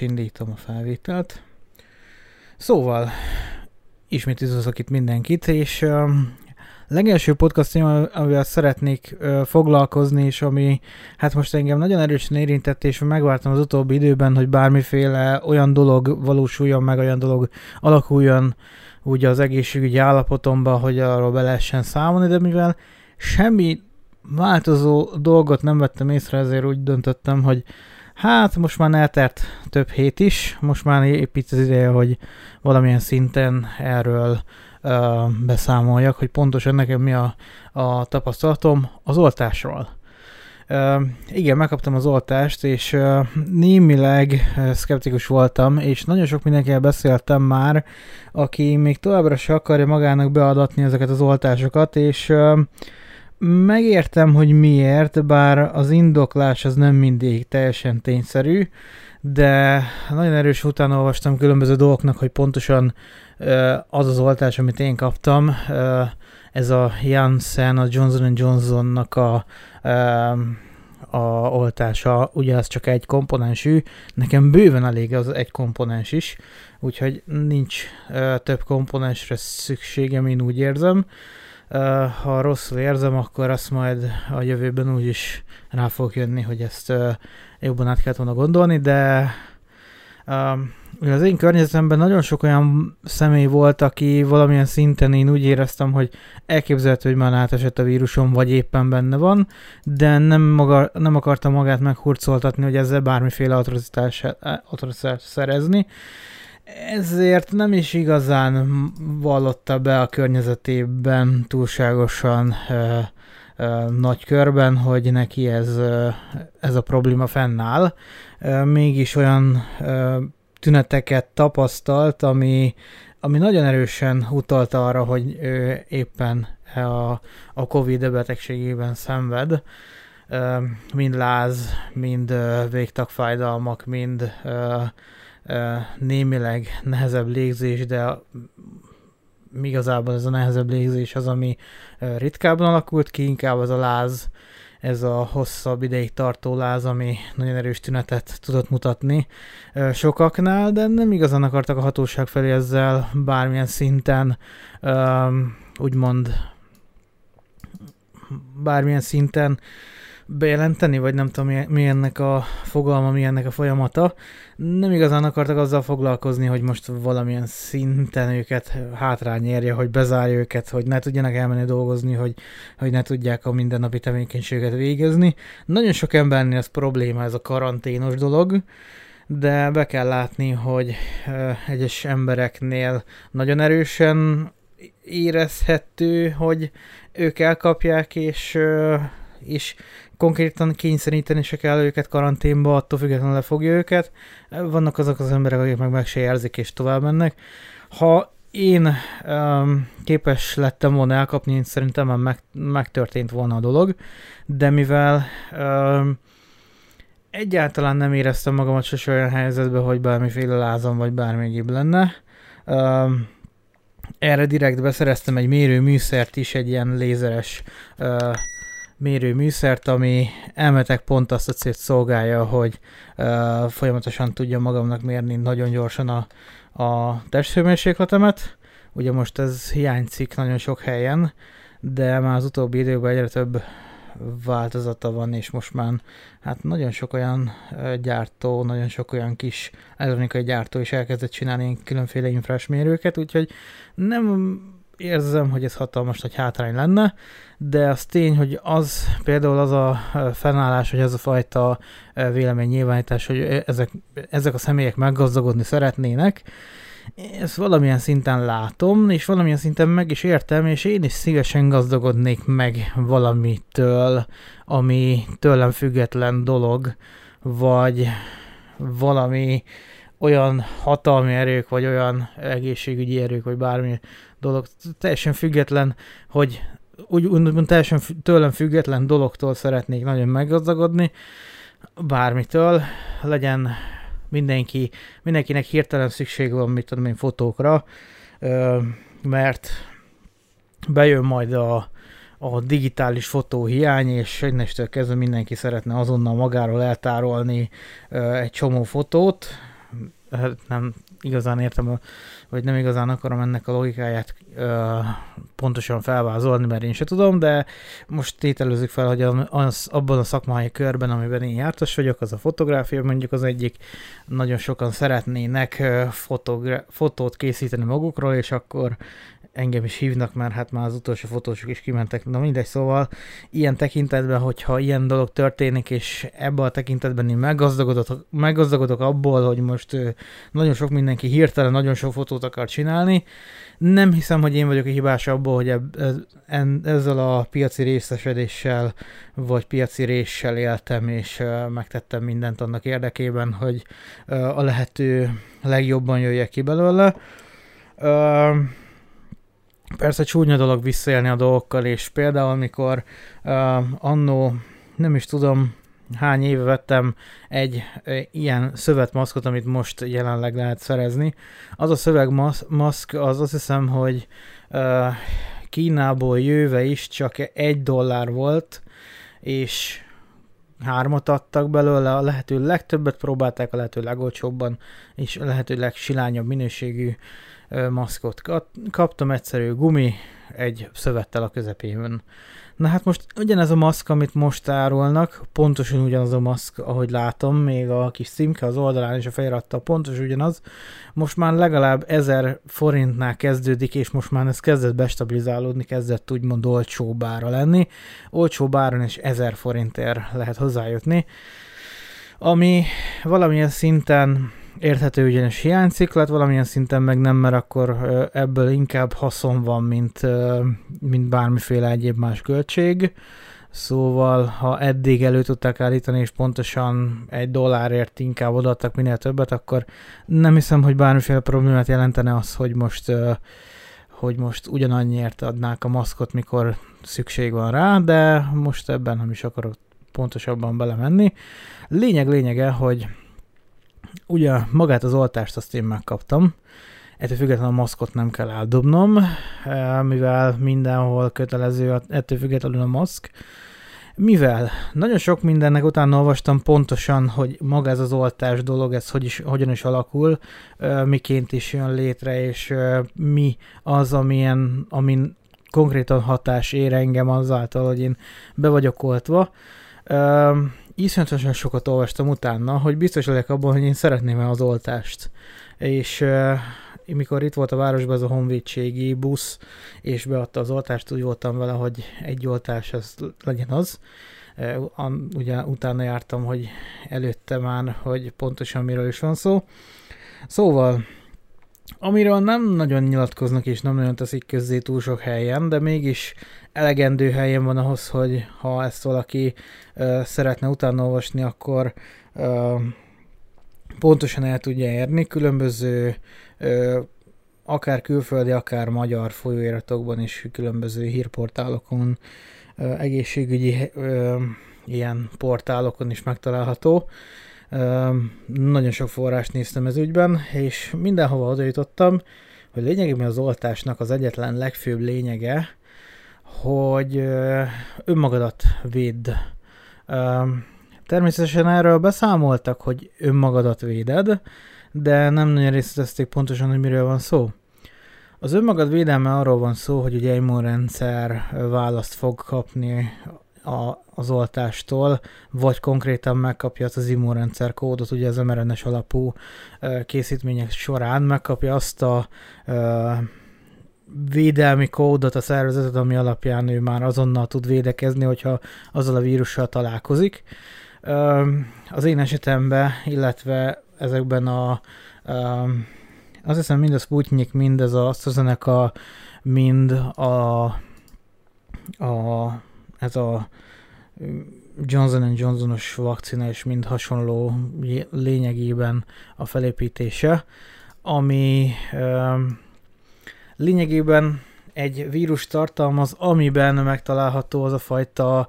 Indítom a felvételt. Szóval, ismét üdvözlök itt mindenkit, és legelső podcast, amivel szeretnék foglalkozni, és ami hát most engem nagyon erősen érintett, és megvártam az utóbbi időben, hogy bármiféle olyan dolog valósuljon meg, olyan dolog alakuljon úgy az egészségügyi állapotomban, hogy arról be lehessen számolni, de mivel semmi változó dolgot nem vettem észre, ezért úgy döntöttem, hogy hát most már eltelt több hét is, most már épp itt az ideje, hogy valamilyen szinten erről beszámoljak, hogy pontosan nekem mi a tapasztalatom az oltásról. Igen, megkaptam az oltást, és némileg szkeptikus voltam, és nagyon sok mindenkivel beszéltem már, aki még továbbra se akarja magának beadatni ezeket az oltásokat, és megértem, hogy miért, bár az indoklás az nem mindig teljesen tényszerű, de nagyon erős után olvastam különböző dolgoknak, hogy pontosan az az oltás, amit én kaptam, ez a Janssen, a Johnson & Johnsonnak a oltása, ugye az csak egy komponensű, nekem bőven elég az egy komponens is, úgyhogy nincs több komponensre szükségem, én úgy érzem. Ha rosszul érzem, akkor azt majd a jövőben úgyis rá fogok jönni, hogy ezt jobban át kellett volna gondolni, de az én környezetemben nagyon sok olyan személy volt, aki valamilyen szinten én úgy éreztem, hogy elképzelhető, hogy már átesett a vírusom, vagy éppen benne van, de nem akarta magát meghurcoltatni, hogy ezzel bármiféle atrocitást szerezni. Ezért nem is igazán vallotta be a környezetében túlságosan nagy körben, hogy neki ez a probléma fennáll. Mégis olyan tüneteket tapasztalt, ami nagyon erősen utalta arra, hogy ő éppen a COVID betegségében szenved. Mind láz, mind végtagfájdalmak, mind némileg nehezebb légzés, de igazából ez a nehezebb légzés az, ami ritkábban alakult ki, inkább az a láz, ez a hosszabb ideig tartó láz, ami nagyon erős tünetet tudott mutatni sokaknál, de nem igazán akartak a hatóság felé ezzel bármilyen szinten, bejelenteni, vagy nem tudom mi ennek a fogalma, mi ennek a folyamata. Nem igazán akartak azzal foglalkozni, hogy most valamilyen szinten őket hátrányérje, hogy bezárja őket, hogy ne tudjanak elmenni dolgozni, hogy ne tudják a mindennapi tevékenységet végezni. Nagyon sok embernél ez probléma, ez a karanténos dolog, de be kell látni, hogy egyes embereknél nagyon erősen érezhető, hogy ők elkapják, és konkrétan kényszeríteni se kell őket karanténba, attól függetlenül lefogja őket. Vannak azok az emberek, akik meg se érzik és tovább mennek. Ha én képes lettem volna elkapni, én szerintem már megtörtént volna a dolog, de mivel egyáltalán nem éreztem magamat sose olyan helyzetben, hogy bármiféle lázam vagy bármiébb lenne, erre direkt beszereztem egy mérőműszert is, egy ilyen lézeres mérőműszert, ami elmetek pont azt a célt szolgálja, hogy folyamatosan tudja magamnak mérni nagyon gyorsan a testhőmérsékletemet. Ugye most ez hiányzik nagyon sok helyen, de már az utóbbi időben egyre több változata van, és most már hát nagyon sok olyan gyártó, nagyon sok olyan kis elektronikai gyártó is elkezdett csinálni különféle infrás mérőket, úgyhogy nem érzem, hogy ez hatalmas nagy hátrány lenne, de az tény, hogy az például az a fennállás, hogy ez a fajta véleménynyilvánítás, hogy ezek a személyek meggazdagodni szeretnének, ezt valamilyen szinten látom, és valamilyen szinten meg is értem, és én is szívesen gazdagodnék meg valamitől, ami tőlem független dolog, vagy valami olyan hatalmi erők, vagy olyan egészségügyi erők, vagy bármi dolog, teljesen független, hogy úgymond teljesen tőlem független dologtól szeretnék nagyon meggazdagodni, bármitől, legyen mindenkinek hirtelen szüksége van, mit tudom én, fotókra, mert bejön majd a digitális fotóhiány, és innentől kezdve mindenki szeretne azonnal magáról eltárolni egy csomó fotót, nem igazán értem, vagy nem igazán akarom ennek a logikáját pontosan felvázolni, mert én se tudom, de most tételezzük fel, hogy abban a szakmai körben, amiben én jártas vagyok, az a fotográfia, mondjuk az egyik, nagyon sokan szeretnének fotót készíteni magukról, és akkor engem is hívnak, mert hát már az utolsó fotósok is kimentek, na mindegy, szóval ilyen tekintetben, hogyha ilyen dolog történik, és ebben a tekintetben én meggazdagodok abból, hogy most nagyon sok mindenki hirtelen nagyon sok fotót akar csinálni, nem hiszem, hogy én vagyok a hibás abból, hogy ezzel a piaci részesedéssel, vagy piaci réssel éltem, és megtettem mindent annak érdekében, hogy a lehető legjobban jöjjek ki belőle. Persze csúnya dolog visszaélni a dolgokkal, és például amikor annó nem is tudom hány éve vettem egy ilyen szövetmaszkot, amit most jelenleg lehet szerezni. Az a szövetmaszk, az azt hiszem, hogy Kínából jöve is csak $1 volt, és 3 adtak belőle, a lehető legtöbbet próbálták, a lehető legolcsóbban, és a lehető legsilányabb minőségű maszkot kaptam, egyszerű gumi, egy szövettel a közepében. Na hát most ugyanez a maszk, amit most árulnak, pontosan ugyanaz a maszk, ahogy látom, még a kis címke az oldalán és a felirattal pontosan ugyanaz. Most már legalább 1000 forintnál kezdődik, és most már ez kezdett bestabilizálódni, kezdett úgymond olcsóbb ára lenni. Olcsóbb áron és 1000 forintért lehet hozzájutni, ami valamilyen szinten érthető, ugyanis hiányzik, lehet valamilyen szinten meg nem, mert akkor ebből inkább haszon van, mint bármiféle egyéb más költség. Szóval, ha eddig elő tudták állítani, és pontosan $1-ért inkább odaadtak minél többet, akkor nem hiszem, hogy bármiféle problémát jelentene az, hogy most ugyanannyiért adnák a maszkot, mikor szükség van rá, de most ebben nem is akarok pontosabban belemenni. Lényege, hogy ugye magát az oltást azt én megkaptam, ettől függetlenül a maszkot nem kell eldobnom, mivel mindenhol kötelező ettől függetlenül a maszk. Mivel nagyon sok mindennek utána olvastam pontosan, hogy maga ez az oltás dolog, ez hogyan is alakul, miként is jön létre, és mi az, amin konkrétan hatás ér engem azáltal, hogy én be vagyok oltva. Iszonyatosan sokat olvastam utána, hogy biztos legyek abban, hogy én szeretném-e az oltást. És mikor itt volt a városban ez a honvédségi busz, és beadta az oltást, úgy voltam vele, hogy egy oltás, ez legyen az. Ugye utána jártam, hogy előtte már, hogy pontosan miről is van szó. Szóval, amiről nem nagyon nyilatkoznak, és nem nagyon teszik közzé túl sok helyen, de mégis elegendő helyen van ahhoz, hogy ha ezt valaki szeretne utána olvasni, akkor pontosan el tudja érni. Különböző akár külföldi, akár magyar folyóiratokban és különböző hírportálokon, egészségügyi ilyen portálokon is megtalálható. Nagyon sok forrást néztem ez ügyben, és mindenhova oda jutottam, hogy lényegében az oltásnak az egyetlen legfőbb lényege, hogy önmagadat védd. Természetesen erről beszámoltak, hogy önmagadat véded, de nem nagyon részletezték pontosan, hogy miről van szó. Az önmagad védelme arról van szó, hogy ugye immunrendszer választ fog kapni az oltástól, vagy konkrétan megkapja az immunrendszer kódot, ugye az mRNA-s alapú készítmények során megkapja azt a védelmi kódot a szervezeted, ami alapján ő már azonnal tud védekezni, hogyha azzal a vírussal találkozik. Az én esetemben, illetve ezekben azt hiszem mind a Sputnik, mind ez az AstraZeneca, mind ez a Johnson & Johnson-os vakcina is mind hasonló lényegében a felépítése, ami lényegében egy vírus tartalmaz, amiben megtalálható az a fajta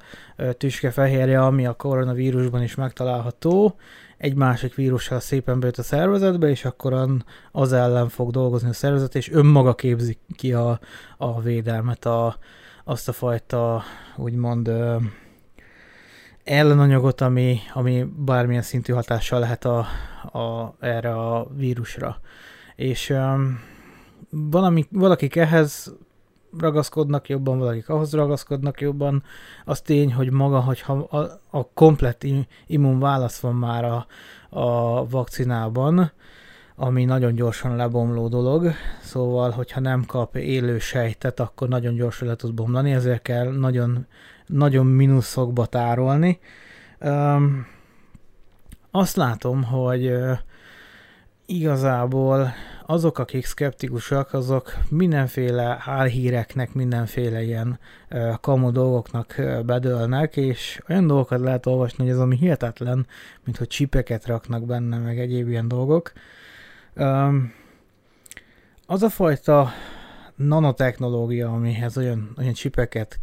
tüskefehérje, ami a koronavírusban is megtalálható. Egy másik vírussal szépen bejött a szervezetbe, és akkor az ellen fog dolgozni a szervezet, és önmaga képzi ki a védelmet, azt a fajta úgymond ellenanyagot, ami bármilyen szintű hatással lehet erre a vírusra. És valakik ehhez ragaszkodnak jobban, valakik ahhoz ragaszkodnak jobban. Az tény, hogy maga, hogyha a komplett immunválasz van már a vakcinában, ami nagyon gyorsan lebomló dolog, szóval, hogyha nem kap élő sejtet, akkor nagyon gyorsan le tud bomlani, ezért kell nagyon, nagyon mínuszokba tárolni. Azt látom, hogy igazából azok, akik szkeptikusak, azok mindenféle álhíreknek, mindenféle ilyen kamu dolgoknak bedőlnek, és olyan dolgokat lehet olvasni, hogy ez ami hihetetlen, mint hogy csipeket raknak benne, meg egyéb ilyen dolgok. Az a fajta nanotechnológia, amihez olyan csipeket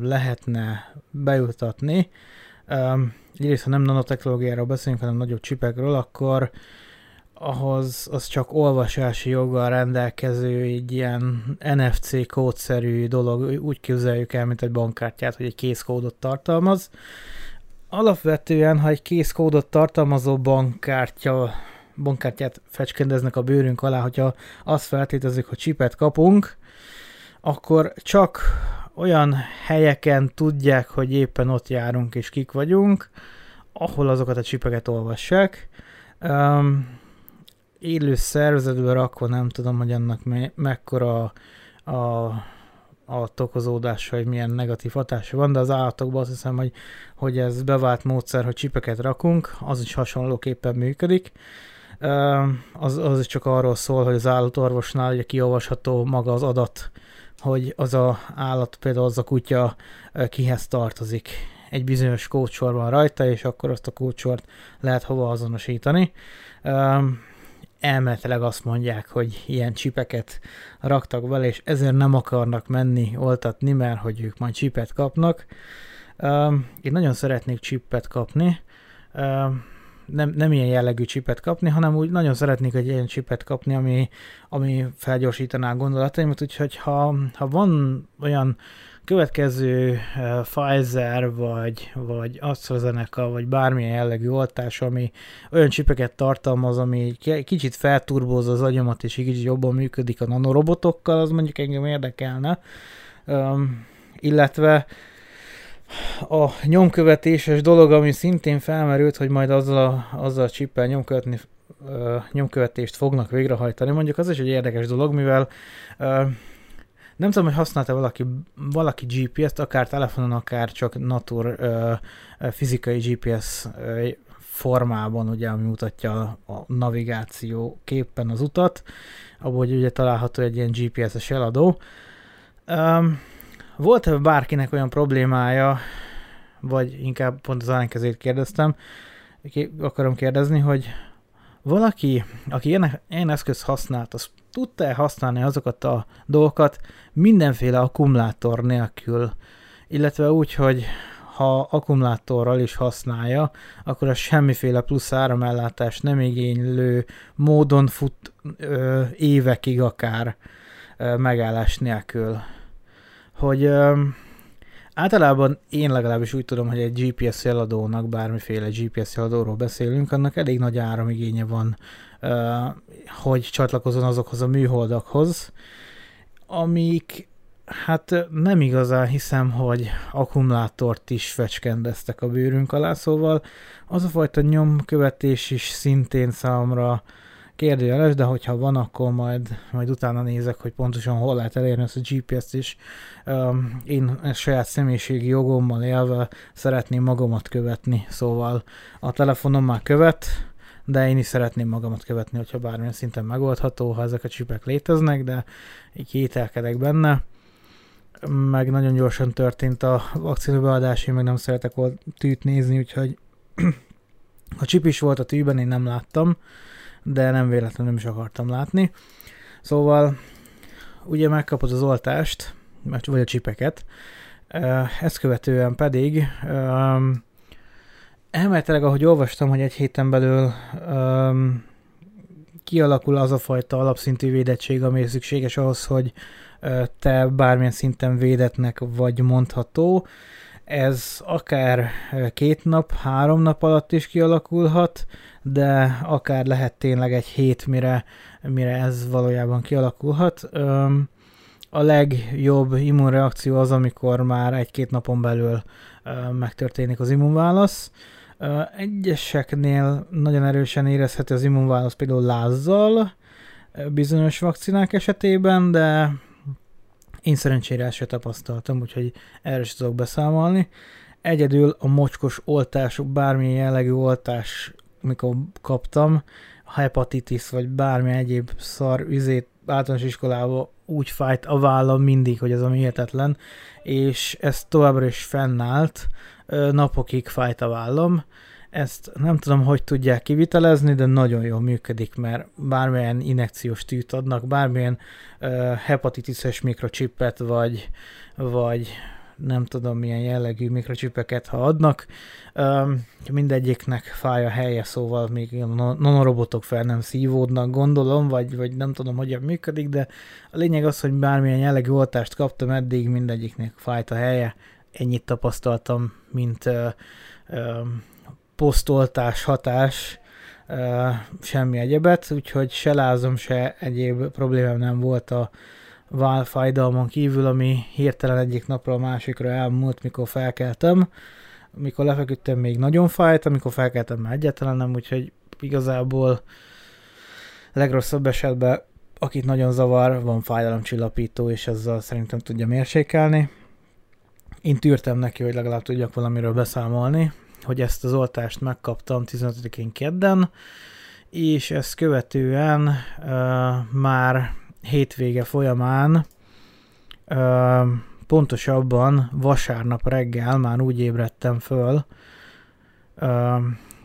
lehetne bejutatni, egyrészt ha nem nanotechnológiáról beszélünk, hanem nagyobb csipekről, akkor ahhoz az csak olvasási joggal rendelkező egy ilyen NFC kódszerű dolog, úgy képzeljük el, mint egy bankkártyát, hogy egy készkódot tartalmaz. Alapvetően, ha egy készkódot tartalmazó bankkártyát fecskendeznek a bőrünk alá, hogyha azt feltétezik, hogy csipet kapunk, akkor csak olyan helyeken tudják, hogy éppen ott járunk és kik vagyunk, ahol azokat a csipeket olvassák. Élő szervezetben rakva nem tudom, hogy annak mekkora a tokozódása, hogy milyen negatív hatása van, de az állatokban azt hiszem, hogy ez bevált módszer, hogy csipeket rakunk, az is hasonlóképpen működik. Az csak arról szól, hogy az állatorvosnál ugye kiolvasható maga az adat, hogy az a állat, például az a kutya kihez tartozik. Egy bizonyos kódsor van rajta, és akkor azt a kódsort lehet hova azonosítani. Elméletileg azt mondják, hogy ilyen csipeket raktak bele, és ezért nem akarnak menni oltatni, mert hogy ők majd csipet kapnak. Én nagyon szeretnék csipet kapni, nem ilyen jellegű csipet kapni, hanem úgy nagyon szeretnék egy ilyen csipet kapni, ami felgyorsítaná a gondolataimat, úgyhogy ha van olyan következő Pfizer, vagy AstraZeneca, vagy bármilyen jellegű oltás, ami olyan csipeket tartalmaz, ami kicsit felturbózza az agyamat, és kicsit jobban működik a nanorobotokkal, az mondjuk engem érdekelne. Illetve a nyomkövetéses dolog, ami szintén felmerült, hogy majd azzal a csippel nyomkövetést fognak végrehajtani, mondjuk az is egy érdekes dolog, mivel nem tudom, hogy használta valaki GPS-t, akár telefonon, akár csak fizikai GPS formában, ugye, ami mutatja a navigáció képpen az utat, ahogy ugye található egy ilyen GPS-es eladó. Volt-e bárkinek olyan problémája, vagy inkább pont az ellenkezőjét akarom kérdezni, hogy valaki, aki ilyen eszközt használt, az tudta-e használni azokat a dolgokat mindenféle akkumulátor nélkül, illetve úgy, hogy ha akkumulátorral is használja, akkor az semmiféle plusz áramellátást nem igénylő módon fut évekig akár megállás nélkül. Hogy általában én legalábbis úgy tudom, hogy egy GPS eladónak, bármiféle GPS eladóról beszélünk, annak elég nagy áramigénye van, hogy csatlakozzon azokhoz a műholdakhoz, amik hát nem igazán hiszem, hogy akkumulátort is fecskendeztek a bőrünk alá, szóval az a fajta nyomkövetés is szintén számomra kérdőjeles, de hogyha van, akkor majd utána nézek, hogy pontosan hol lehet elérni ezt a GPS-t is. Én saját személyiségi jogommal élve szeretném magamat követni, szóval a telefonom már követ, de én is szeretném magamat követni, hogyha bármilyen szinten megoldható, ha ezek a csipek léteznek, de így kételkedek benne. Meg nagyon gyorsan történt a vakcinabeadás, én meg nem szeretek tűt nézni, úgyhogy a csip is volt a tűben, én nem láttam, de nem véletlenül nem is akartam látni. Szóval ugye megkapod az oltást, vagy a csipeket, ezt követően pedig elméletileg, ahogy olvastam, hogy egy héten belül kialakul az a fajta alapszintű védettség, ami szükséges ahhoz, hogy te bármilyen szinten védetnek vagy mondható. Ez akár 2 nap, 3 nap alatt is kialakulhat, de akár lehet tényleg egy hét, mire ez valójában kialakulhat. A legjobb immunreakció az, amikor már 1-2 napon belül megtörténik az immunválasz. Egyeseknél nagyon erősen érezhető az immunválasz például lázzal, bizonyos vakcinák esetében, de én szerencsére ezt se tapasztaltam, úgyhogy erről sem tudok beszámolni. Egyedül a mocskos oltás, bármilyen jellegű oltás, mikor kaptam, a hepatitis vagy bármi egyéb szar üzét általános iskolában úgy fájt a vállam mindig, hogy ez ami hihetetlen, és ez továbbra is fennállt, napokig fájt a vállam. Ezt nem tudom, hogy tudják kivitelezni, de nagyon jól működik, mert bármilyen injekciós tűt adnak, bármilyen hepatitises mikrochippet, vagy nem tudom milyen jellegű mikrochippeket, ha adnak. Mindegyiknek fáj a helye, szóval még a nanorobotok fel nem szívódnak, gondolom, vagy nem tudom, hogyan működik, de a lényeg az, hogy bármilyen jellegű oltást kaptam eddig, mindegyiknek fájt a helye. Ennyit tapasztaltam, mint posztoltás hatás, semmi egyebet, úgyhogy se lázom, se egyéb problémám nem volt a válfájdalmon kívül, ami hirtelen egyik napra a másikra elmúlt, mikor felkeltem. Mikor lefeküdtem, még nagyon fájt, amikor felkeltem, már egyáltalán nem, úgyhogy igazából legrosszabb esetben, akit nagyon zavar, van fájdalomcsillapító, és ezzel szerintem tudja mérsékelni. Én tűrtem neki, hogy legalább tudjak valamiről beszámolni, hogy ezt az oltást megkaptam 15-én kedden, és ezt követően már hétvége folyamán, pontosabban vasárnap reggel már úgy ébredtem föl,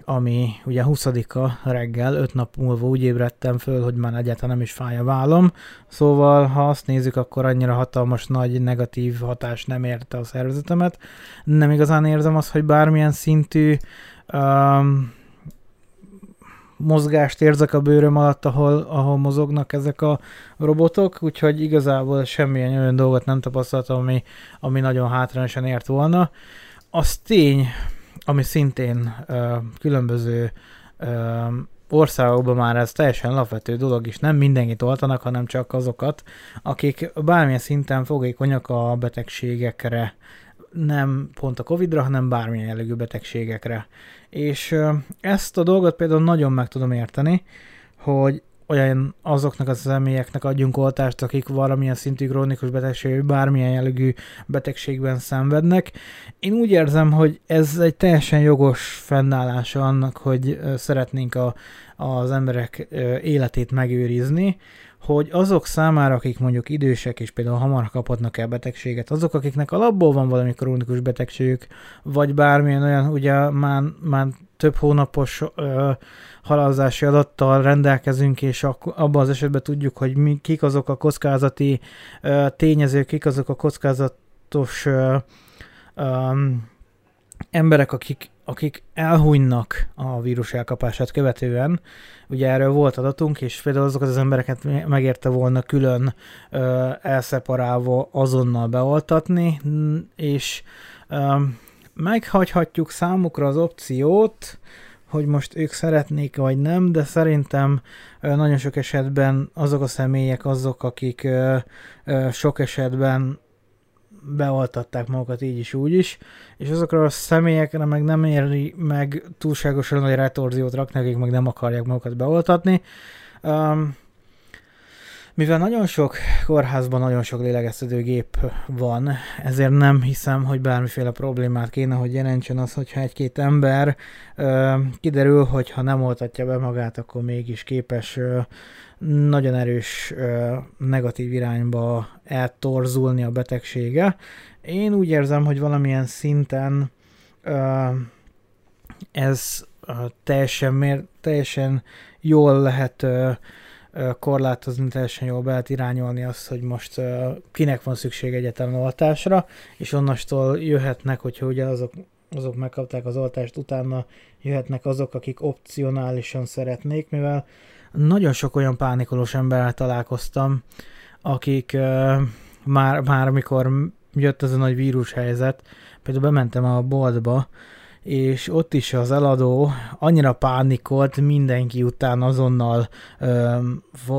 ami ugye 20-a reggel, 5 nap múlva úgy ébredtem föl, hogy már egyáltalán nem is fáj a vállam, szóval ha azt nézzük, akkor annyira hatalmas nagy negatív hatás nem érte a szervezetemet. Nem igazán érzem azt, hogy bármilyen szintű mozgást érzek a bőröm alatt, ahol mozognak ezek a robotok, úgyhogy igazából semmilyen olyan dolgot nem tapasztaltam, ami nagyon hátrányosan ért volna. Az tény, ami szintén különböző országokban már ez teljesen alapvető dolog is, nem mindenkit oltanak, hanem csak azokat, akik bármilyen szinten fogékonyak a betegségekre, nem pont a Covid-ra, hanem bármilyen jellegű betegségekre. És ezt a dolgot például nagyon meg tudom érteni, hogy olyan azoknak az személyeknek adjunk oltást, akik valamilyen szintű krónikus betegség, vagy bármilyen jellegű betegségben szenvednek. Én úgy érzem, hogy ez egy teljesen jogos fennállása annak, hogy szeretnénk az emberek életét megőrizni, hogy azok számára, akik mondjuk idősek és például hamar kaphatnak el betegséget, azok, akiknek alapból van valami krónikus betegségük, vagy bármilyen olyan, ugye már több hónapos halálozási adattal rendelkezünk, és abban az esetben tudjuk, hogy kik azok a kockázati tényezők, kik azok a kockázatos emberek, akik elhunynak a vírus elkapását követően. Ugye erről volt adatunk, és például azokat az embereket megérte volna külön elszeparálva azonnal beoltatni, és meghagyhatjuk számukra az opciót, hogy most ők szeretnék vagy nem, de szerintem nagyon sok esetben azok a személyek, azok, akik sok esetben beoltatták magukat így is, úgy is, és azokra a személyekre meg nem éri meg túlságosan nagy retorziót rakni, akik meg nem akarják magukat beoltatni. Mivel nagyon sok kórházban nagyon sok lélegeztetőgép van, ezért nem hiszem, hogy bármiféle problémát kéne, hogy jelentsen az, hogyha 1-2 ember kiderül, hogy ha nem oltatja be magát, akkor mégis képes nagyon erős negatív irányba eltorzulni a betegsége. Én úgy érzem, hogy valamilyen szinten ez teljesen jól lehet korlátozni, teljesen jól be lehet irányolni azt, hogy most kinek van szükség egyetlen oltásra, és onnastól jöhetnek, hogyha ugye azok megkapták az oltást, utána jöhetnek azok, akik opcionálisan szeretnék, mivel nagyon sok olyan pánikolós emberrel találkoztam, akik már amikor jött ez a nagy vírushelyzet, például bementem a boltba, és ott is az eladó annyira pánikolt, mindenki után azonnal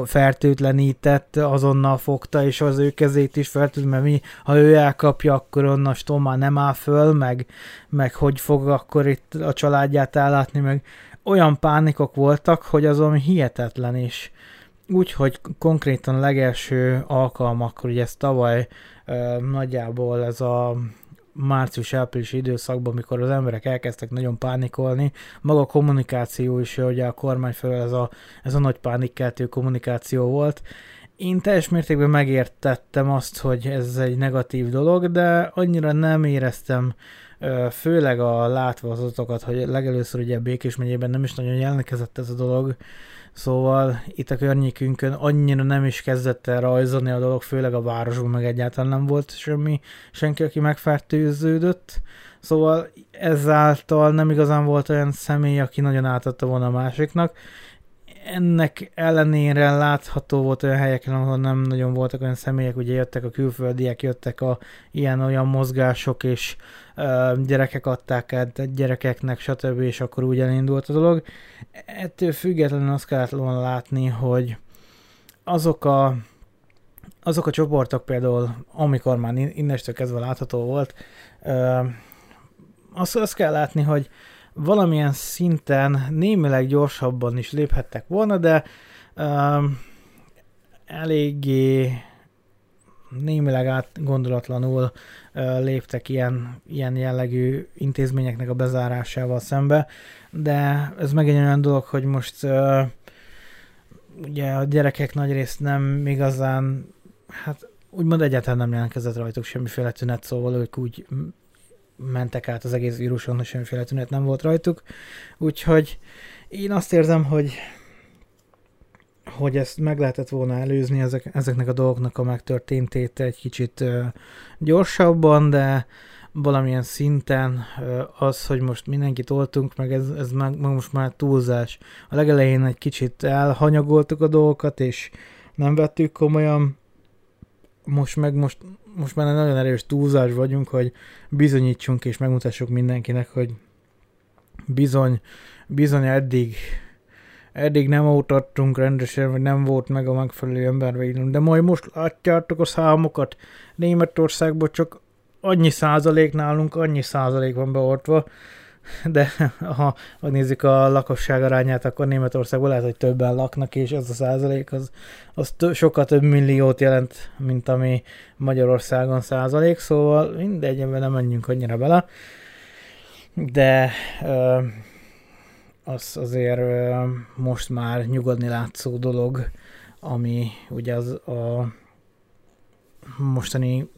fertőtlenített, azonnal fogta, és az ő kezét is fertőt, mert ha ő elkapja, akkor onnastól már nem áll föl, meg hogy fog akkor itt a családját ellátni, meg olyan pánikok voltak, hogy azon hihetetlen is. Úgyhogy konkrétan a legelső alkalmakkor, ugye ez tavaly nagyjából ez a március-április időszakban, amikor az emberek elkezdtek nagyon pánikolni, maga a kommunikáció is, ugye a kormány felől ez a nagy pánikkeltő kommunikáció volt. Én teljes mértékben megértettem azt, hogy ez egy negatív dolog, de annyira nem éreztem, főleg a látva az azokat, hogy legelőször ugye Békés megyében nem is nagyon jelentkezett ez a dolog, szóval itt a környékünkön annyira nem is kezdett el rajzolni a dolog, főleg a városban meg egyáltalán nem volt senki, aki megfertőződött, szóval ezáltal nem igazán volt olyan személy, aki nagyon átadta volna a másiknak. Ennek ellenére látható volt olyan helyeken, ahol nem nagyon voltak olyan személyek, ugye jöttek a külföldiek, jöttek a ilyen-olyan mozgások, és gyerekek adták át gyerekeknek, stb. És akkor úgy elindult a dolog. Ettől függetlenül azt kellett volna látni, hogy azok a csoportok például, amikor már innestől kezdve látható volt, azt kell látni, hogy valamilyen szinten némileg gyorsabban is léphettek volna, de eléggé némileg átgondolatlanul léptek ilyen jellegű intézményeknek a bezárásával szembe, de ez meg egy olyan dolog, hogy most ugye a gyerekek nagyrészt nem igazán, hát úgymond egyáltalán nem jelentkezett rajtuk semmiféle tünet, szóval ők úgy mentek át az egész víruson, hogy semmiféle tünet nem volt rajtuk. Úgyhogy én azt érzem, hogy ezt meg lehetett volna előzni, ezeknek a dolgoknak a megtörténtét egy kicsit gyorsabban, de valamilyen szinten az, hogy most mindenkit oltunk, meg ez most már túlzás. A legelején egy kicsit elhanyagoltuk a dolgokat, és nem vettük komolyan. Most már nagyon erős túlzás vagyunk, hogy bizonyítsunk és megmutassuk mindenkinek, hogy bizony eddig nem oltattunk rendesen, vagy nem volt meg a megfelelő embervédelem, de majd most látjátok a számokat, Németországban csak annyi százalék, nálunk annyi százalék van beoltva, de ha nézzük a lakosság arányát, akkor Németországban lehet, hogy többen laknak, és az a százalék az sokkal több milliót jelent, mint ami Magyarországon százalék, szóval mindegy, ebben nem menjünk annyira bele, de az azért most már nyugodni látszó dolog, ami ugye az a mostani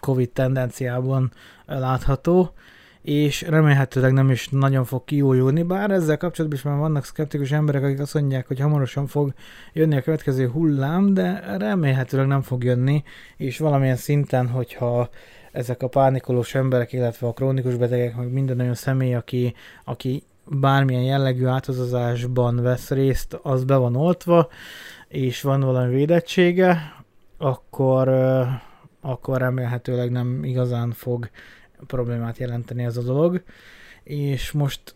Covid tendenciában látható, és remélhetőleg nem is nagyon fog kiújulni, bár ezzel kapcsolatban is már vannak szkeptikus emberek, akik azt mondják, hogy hamarosan fog jönni a következő hullám, de remélhetőleg nem fog jönni, és valamilyen szinten, hogyha ezek a pánikolós emberek, illetve a krónikus betegek, meg minden olyan személy, aki bármilyen jellegű átozásban vesz részt, az be van oltva, és van valami védettsége, akkor remélhetőleg nem igazán fog problémát jelenteni ez a dolog, és most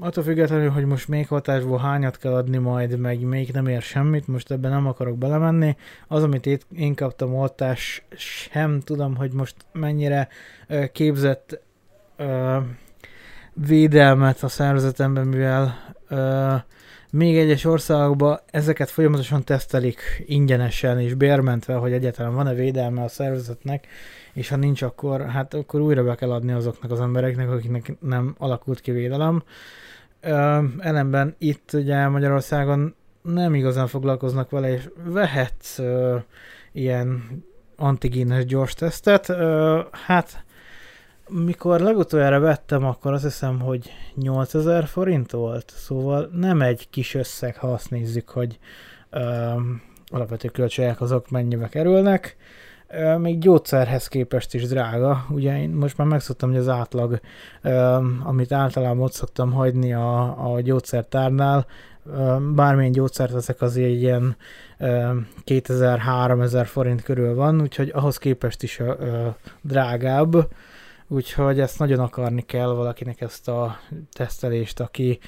attól függetlenül, hogy most még hatásból hányat kell adni majd, meg még nem ér semmit, most ebben nem akarok belemenni. Az, amit én kaptam oltás, sem tudom, hogy most mennyire képzett védelmet a szervezetemben, mivel még egyes országokban ezeket folyamatosan tesztelik ingyenesen és bérmentve, hogy egyáltalán van-e védelme a szervezetnek, és ha nincs, akkor újra be kell adni azoknak az embereknek, akiknek nem alakult ki védelem. Ellenben itt ugye Magyarországon nem igazán foglalkoznak vele, és vehetsz ilyen antigénes gyors tesztet. Mikor legutoljára vettem, akkor azt hiszem, hogy 8000 forint volt, szóval nem egy kis összeg, ha azt nézzük, hogy alapvető költségek azok mennyibe kerülnek. még gyógyszerhez képest is drága. Ugye én most már megszoktam, hogy az átlag, amit általában ott szoktam hagyni a gyógyszertárnál, bármilyen gyógyszert veszek, az ilyen 2000-3000 forint körül van, úgyhogy ahhoz képest is drágább. Úgyhogy ezt nagyon akarni kell valakinek, ezt a tesztelést, aki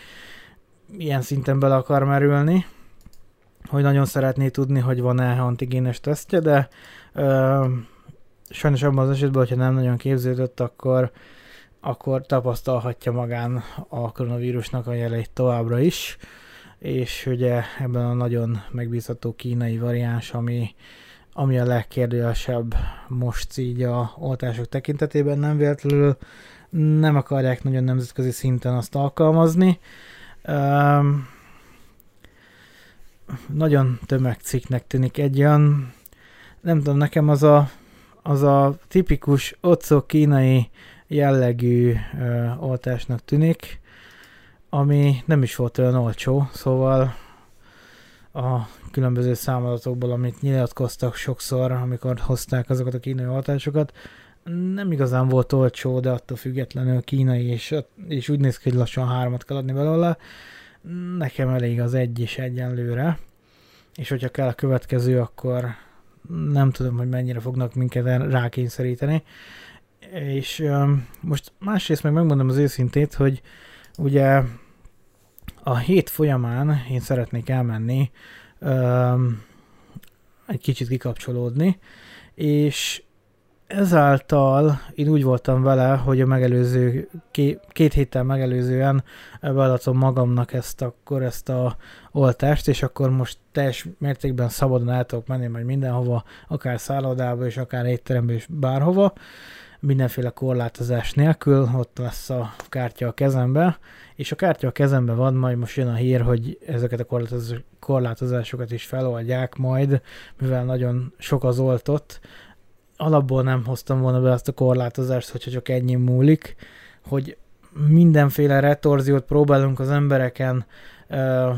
ilyen szinten bele akar merülni, hogy nagyon szeretné tudni, hogy van-e antigénes tesztje, de sajnos abban az esetben, hogyha nem nagyon képződött, akkor tapasztalhatja magán a koronavírusnak a jeleit továbbra is, és ugye ebben a nagyon megbízható kínai variáns, ami a legkérdőjelesebb most így a oltások tekintetében, nem véletlenül nem akarják nagyon nemzetközi szinten azt alkalmazni. Nagyon tömegcikknek tűnik egy olyan, nem tudom, nekem az a tipikus otszó kínai jellegű oltásnak tűnik, ami nem is volt olyan olcsó, szóval a különböző számadatokból, amit nyilatkoztak sokszor, amikor hozták azokat a kínai oltásokat, nem igazán volt olcsó, de attól függetlenül kínai, és úgy néz ki, hogy lassan 3-at kell adni belőle. Nekem elég az 1 is egyenlőre, és hogyha kell a következő, akkor nem tudom, hogy mennyire fognak minket rákényszeríteni. És most másrészt meg megmondom az őszintét, hogy ugye a hét folyamán én szeretnék elmenni egy kicsit kikapcsolódni, és ezáltal én úgy voltam vele, hogy a megelőző, két héttel megelőzően beadatom magamnak ezt a oltást, és akkor most teljes mértékben szabadon el tudok menni majd mindenhova, akár szállodába, és akár étterembe, és bárhova, mindenféle korlátozás nélkül, ott lesz a kártya a kezembe, és a kártya a kezembe van, majd most jön a hír, hogy ezeket a korlátozásokat is feloldják majd, mivel nagyon sok az oltott. Alapból nem hoztam volna be azt a korlátozást, hogyha csak ennyi múlik, hogy mindenféle retorziót próbálunk az embereken,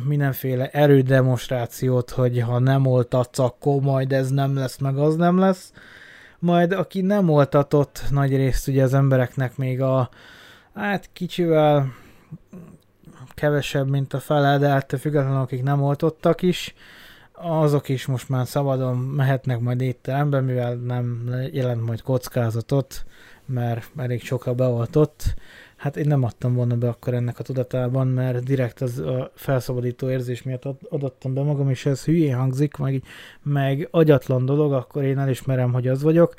mindenféle erődemonstrációt, hogy ha nem oltatsz, akkor majd ez nem lesz, meg az nem lesz. Majd aki nem oltatott, nagy részt ugye az embereknek még kicsivel kevesebb, mint a fele, de függetlenül akik nem oltottak is, azok is most már szabadon mehetnek majd étterembe, mivel nem jelent majd kockázatot, mert elég sokkal beoltott. Hát én nem adtam volna be akkor ennek a tudatában, mert direkt az a felszabadító érzés miatt adattam be magam, és ez hülyén hangzik, meg agyatlan dolog, akkor én elismerem, hogy az vagyok.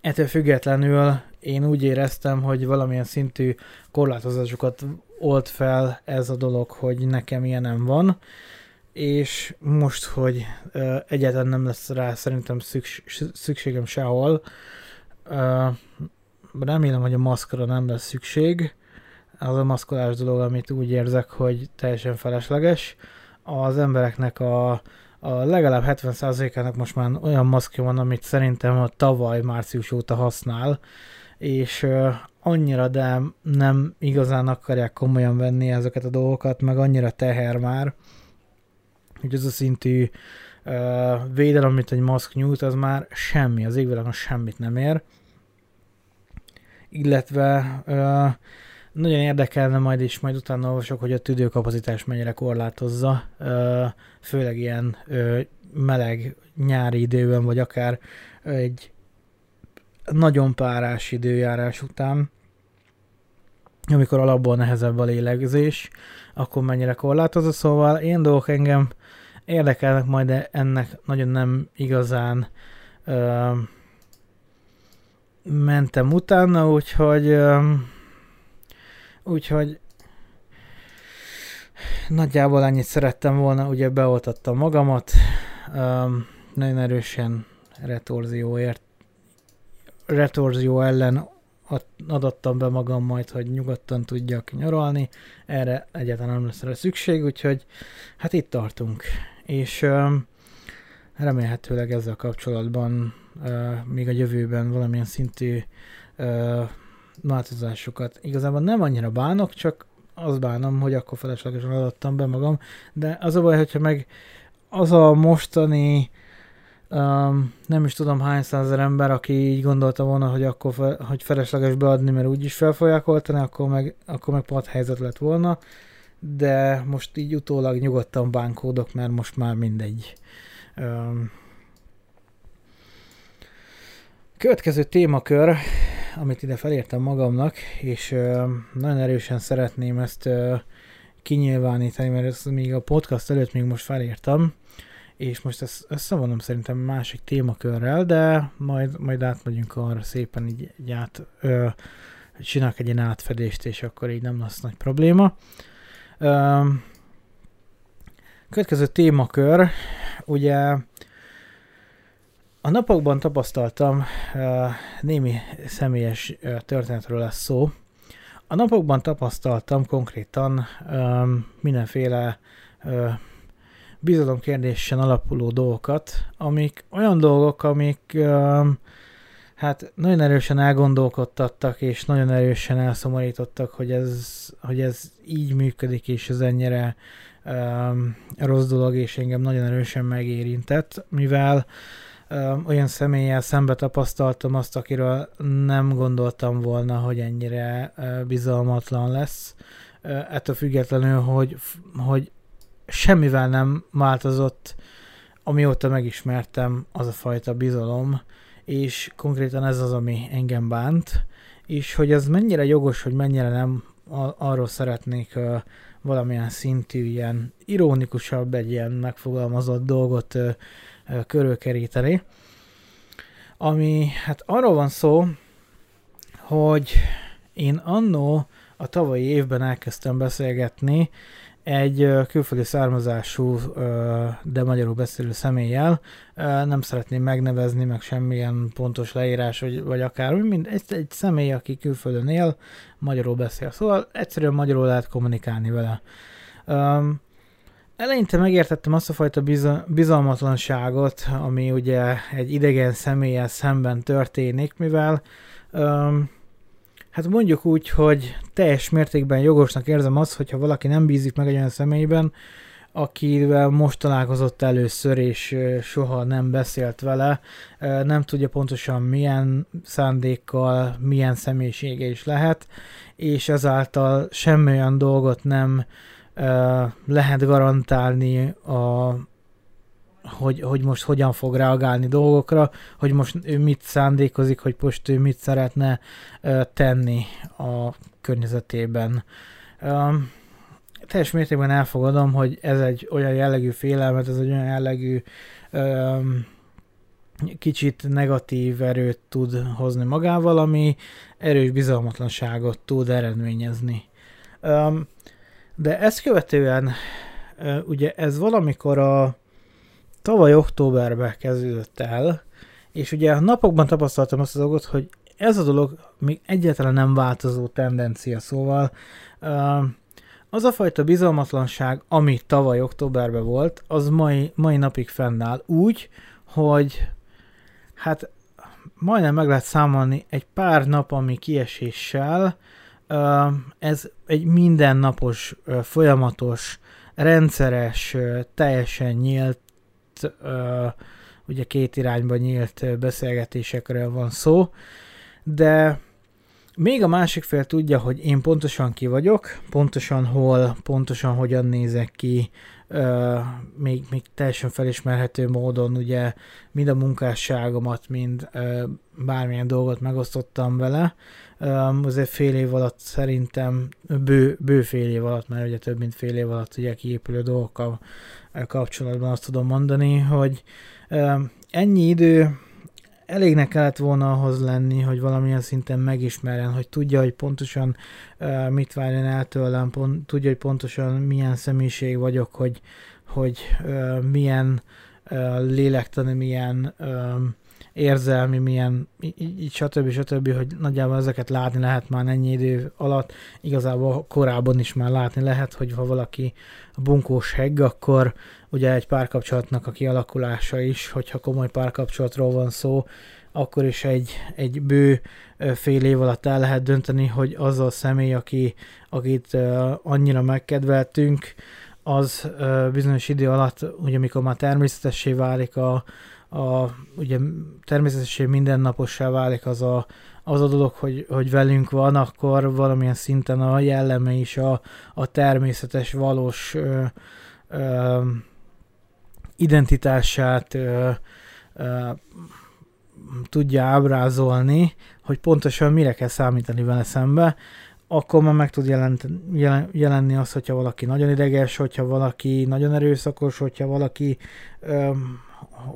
Ettől függetlenül én úgy éreztem, hogy valamilyen szintű korlátozásokat old fel ez a dolog, hogy nekem ilyenem van, és most, hogy egyáltalán nem lesz rá szerintem szükségem sehol, remélem, hogy a maszkra nem lesz szükség. Az a maszkolás dolog, amit úgy érzek, hogy teljesen felesleges. Az embereknek a legalább 70%-ának most már olyan maszkja van, amit szerintem a tavaly március óta használ, és annyira de nem igazán akarják komolyan venni ezeket a dolgokat, meg annyira teher már, hogy ez a szintű védelem, amit egy maszk nyújt, az már semmi, az égvilágon semmit nem ér. Illetve nagyon érdekelne majd, és majd utána olvasok, hogy a tüdőkapacitás mennyire korlátozza, főleg ilyen meleg nyári időben, vagy akár egy nagyon párás időjárás után, amikor alapból nehezebb a lélegzés, akkor mennyire korlátozza, szóval ilyen dolgok engem érdekelnek majd, de ennek nagyon nem igazán mentem utána, úgyhogy nagyjából ennyit szerettem volna, ugye beoltattam magamat, nagyon erősen retorzió ellen adattam be magam majd, hogy nyugodtan tudjak nyaralni, erre egyáltalán nem lesz rá szükség, úgyhogy hát itt tartunk, és remélhetőleg ezzel kapcsolatban még a jövőben valamilyen szintű változásokat igazából nem annyira bánok, csak azt bánom, hogy akkor feleslegesen adattam be magam, de az a baj, hogyha meg az a mostani nem is tudom hány százer ember, aki így gondolta volna, hogy akkor hogy felesleges beadni, mert úgyis fel fogják oltani, akkor meg padhelyzet lett volna, de most így utólag nyugodtan bánkódok, mert most már mindegy. Következő témakör, amit ide felírtam magamnak, és nagyon erősen szeretném ezt kinyilvánítani, mert ezt még a podcast előtt még most felírtam, és most ezt összevonom szerintem másik témakörrel, de majd átmegyünk arra szépen, így csinálok egy ilyen átfedést, és akkor így nem lesz nagy probléma. Következő témakör, ugye a napokban tapasztaltam, némi személyes történetről lesz szó, a napokban tapasztaltam konkrétan mindenféle bizalomkérdésen alapuló dolgokat, amik olyan dolgok, amik hát nagyon erősen elgondolkodtattak, és nagyon erősen elszomorítottak, hogy ez így működik, és ez ennyire rossz dolog, és engem nagyon erősen megérintett, mivel olyan személlyel szembe tapasztaltam azt, akiről nem gondoltam volna, hogy ennyire bizalmatlan lesz. Ettől függetlenül, hogy semmivel nem változott, amióta megismertem, az a fajta bizalom, és konkrétan ez az, ami engem bánt, és hogy ez mennyire jogos, hogy mennyire nem, arról szeretnék valamilyen szintű, ilyen ironikusabb, egy ilyen megfogalmazott dolgot körülkeríteni, ami hát arról van szó, hogy én annó a tavalyi évben elkezdtem beszélgetni egy külföldi származású, de magyarul beszélő személlyel, nem szeretném megnevezni, meg semmilyen pontos leírás, vagy akármi, mint egy személy, aki külföldön él, magyarul beszél. Szóval egyszerűen magyarul lehet kommunikálni vele. Eleinte megértettem azt a fajta bizalmatlanságot, ami ugye egy idegen személlyel szemben történik, mivel hát mondjuk úgy, hogy teljes mértékben jogosnak érzem azt, hogyha valaki nem bízik meg egy olyan személyben, akivel most találkozott először, és soha nem beszélt vele, nem tudja pontosan milyen szándékkal, milyen személyisége is lehet, és ezáltal semmi olyan dolgot nem lehet garantálni, hogy most hogyan fog reagálni dolgokra, hogy most ő mit szándékozik, hogy most ő mit szeretne tenni a környezetében. Teljes mértékben elfogadom, hogy ez egy olyan jellegű félelmet, ez egy olyan jellegű kicsit negatív erőt tud hozni magával, ami erős bizalmatlanságot tud eredményezni. De ezt követően, ugye ez valamikor a tavaly októberben kezdődött el, és ugye a napokban tapasztaltam azt a dolgot, hogy ez a dolog még egyáltalán nem változó tendencia, szóval az a fajta bizalmatlanság, ami tavaly októberben volt, az mai napig fennáll úgy, hogy hát majdnem meg lehet számolni egy pár nap, ami kieséssel, ez egy mindennapos, folyamatos, rendszeres, teljesen nyílt, ugye két irányba nyílt beszélgetésekről van szó, de még a másik fél tudja, hogy én pontosan ki vagyok, pontosan hol, pontosan hogyan nézek ki, még teljesen felismerhető módon ugye mind a munkásságomat, mind bármilyen dolgot megosztottam vele. Azért fél év alatt szerintem, bő fél év alatt, mert ugye több mint fél év alatt ugye kiépülő dolgokkal kapcsolatban azt tudom mondani, hogy ennyi idő elégnek kellett volna ahhoz lenni, hogy valamilyen szinten megismerjen, hogy tudja, hogy pontosan mit várjon el tőlem, tudja, hogy pontosan milyen személyiség vagyok, hogy milyen lélektani, milyen érzelmi, milyen így stb. Hogy nagyjából ezeket látni lehet már ennyi idő alatt. Igazából korábban is már látni lehet, hogy ha valaki bunkós hegg, akkor ugye egy párkapcsolatnak a kialakulása is, hogyha komoly párkapcsolatról van szó, akkor is egy bő fél év alatt el lehet dönteni, hogy az a személy, akit annyira megkedveltünk, az bizonyos idő alatt, ugye amikor már természetessé válik, ugye természetesen mindennapossá válik az a dolog, hogy velünk van, akkor valamilyen szinten a jelleme is a természetes, valós identitását tudja ábrázolni, hogy pontosan mire kell számítani vele szembe, akkor már meg tud jelenni az, hogyha valaki nagyon ideges, hogyha valaki nagyon erőszakos, hogyha valaki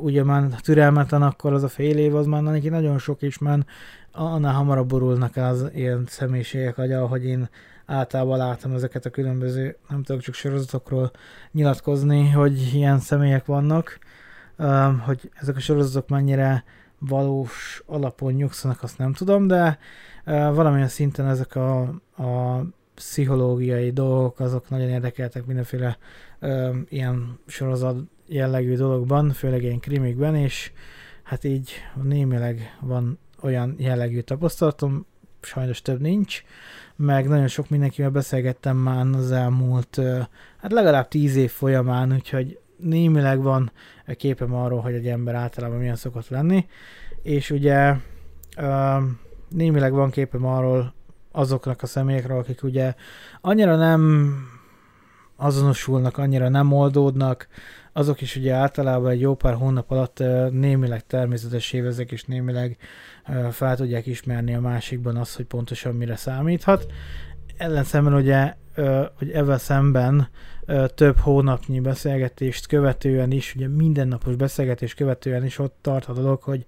ugye már türelmetlen, akkor az a fél év, az már neki nagyon sok is, mert annál hamarabb borulnak el az ilyen személyiségek agya, ahogy én általában látom ezeket a különböző, nem tudok csak sorozatokról nyilatkozni, hogy ilyen személyek vannak, hogy ezek a sorozatok mennyire valós alapon nyugszanak, azt nem tudom, de valamilyen szinten ezek a pszichológiai dolgok, azok nagyon érdekeltek mindenféle ilyen sorozat jellegű dologban, főleg ilyen krimikben, és hát így némileg van olyan jellegű tapasztalatom, sajnos több nincs, meg nagyon sok mindenkivel beszélgettem már az elmúlt, hát legalább 10 év folyamán, úgyhogy némileg van képem arról, hogy egy ember általában milyen szokott lenni, és ugye némileg van képem arról azoknak a személyekről, akik ugye annyira nem azonosulnak, annyira nem oldódnak, azok is ugye általában egy jó pár hónap alatt némileg természetessé ezek, és némileg fel tudják ismerni a másikban azt, hogy pontosan mire számíthat. Ellenszemben ugye, hogy ezzel szemben több hónapnyi beszélgetést követően is, ugye mindennapos beszélgetést követően is ott tart a dolog, hogy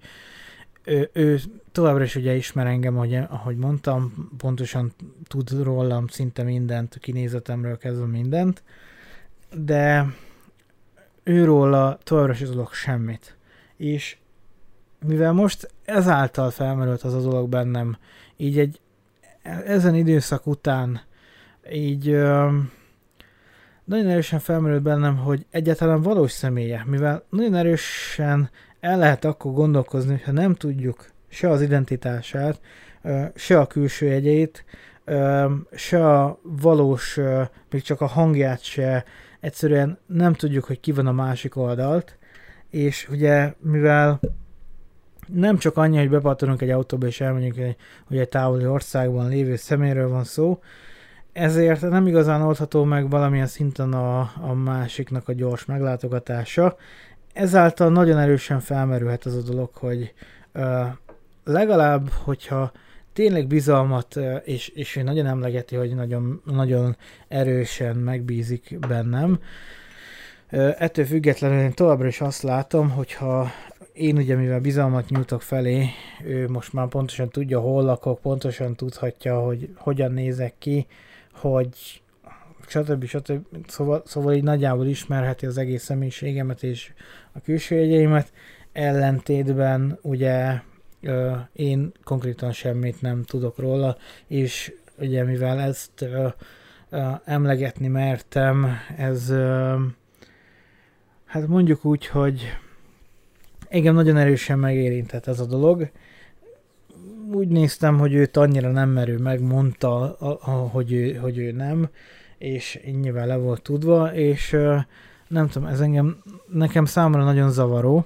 ő továbbra is ugye ismer engem, ahogy mondtam, pontosan tud rólam szinte mindent, kinézetemről kezdve mindent, de őróla továbbra is tudok semmit. És mivel most ezáltal felmerült az a dolog bennem, így ezen időszak után így nagyon erősen felmerült bennem, hogy egyáltalán valós személye, mivel nagyon erősen el lehet akkor gondolkozni, hogyha nem tudjuk se az identitását, se a külső jegyeit, se a valós, még csak a hangját se, egyszerűen nem tudjuk, hogy ki van a másik oldalt, és ugye mivel nem csak annyi, hogy bepattolunk egy autóba és elmegyünk, hogy egy távoli országban lévő személyről van szó, ezért nem igazán oldható meg valamilyen szinten a másiknak a gyors meglátogatása. Ezáltal nagyon erősen felmerülhet az a dolog, hogy legalább, hogyha tényleg bizalmat, és ő nagyon emlegeti, hogy nagyon, nagyon erősen megbízik bennem, ettől függetlenül én továbbra is azt látom, hogyha én ugye mivel bizalmat nyújtok felé, ő most már pontosan tudja, hol lakok, pontosan tudhatja, hogy hogyan nézek ki, hogy stb. Szóval így nagyjából ismerheti az egész személyiségemet és a külső jegyeimet, ellentétben ugye én konkrétan semmit nem tudok róla, és ugye mivel ezt emlegetni mertem, ez hát mondjuk úgy, hogy igen, nagyon erősen megérintett ez a dolog. Úgy néztem, hogy őt annyira nem merő, megmondta, hogy ő nem, és nyilván le volt tudva, és nem tudom, ez nekem számomra nagyon zavaró.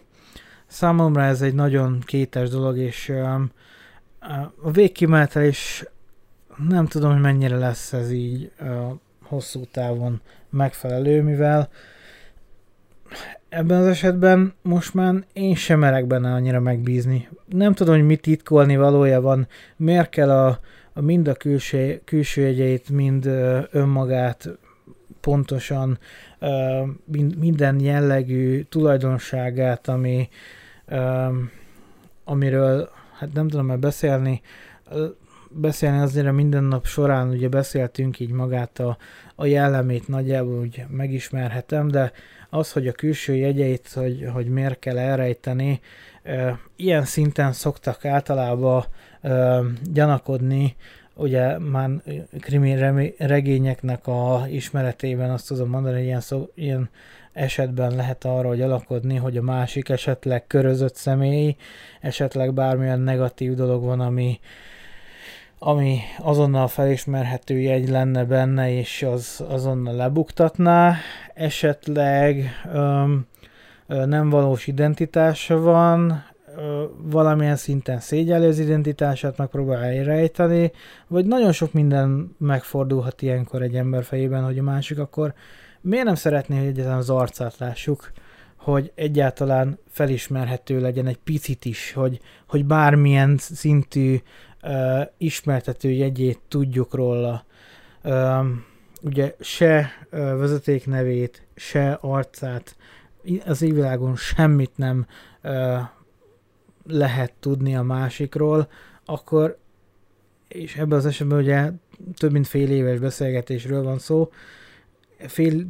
Számomra ez egy nagyon kétes dolog, és a végkimenetel is nem tudom, hogy mennyire lesz ez így hosszú távon megfelelő, mivel ebben az esetben most már én sem merek benne annyira megbízni. Nem tudom, hogy mit titkolni valója van, miért kell mind a külső jegyeit, mind önmagát pontosan, minden jellegű tulajdonságát, amiről hát nem tudom már beszélni azért minden nap során ugye beszéltünk, így magát a jellemét nagyjából úgy megismerhetem, de az, hogy a külső jegyeit, hogy miért kell elrejteni, ilyen szinten szoktak általában gyanakodni, ugye már krimi regényeknek a ismeretében azt tudom mondani, hogy ilyen esetben lehet arra gyanakodni, hogy a másik esetleg körözött személy, esetleg bármilyen negatív dolog van, ami ami azonnal felismerhető jegy lenne benne, és az azonnal lebuktatná. Esetleg nem valós identitása van, valamilyen szinten szégyelli az identitását, megpróbálja rejteni, vagy nagyon sok minden megfordulhat ilyenkor egy ember fejében, hogy a másik akkor miért nem szeretné, hogy egyáltalán az arcát lássuk, hogy egyáltalán felismerhető legyen egy picit is, hogy bármilyen szintű ismertető jegyét tudjuk róla. Ugye se vezetéknevét, se arcát, az égvilágon semmit nem lehet tudni a másikról, akkor, és ebben az esetben ugye több mint fél éves beszélgetésről van szó,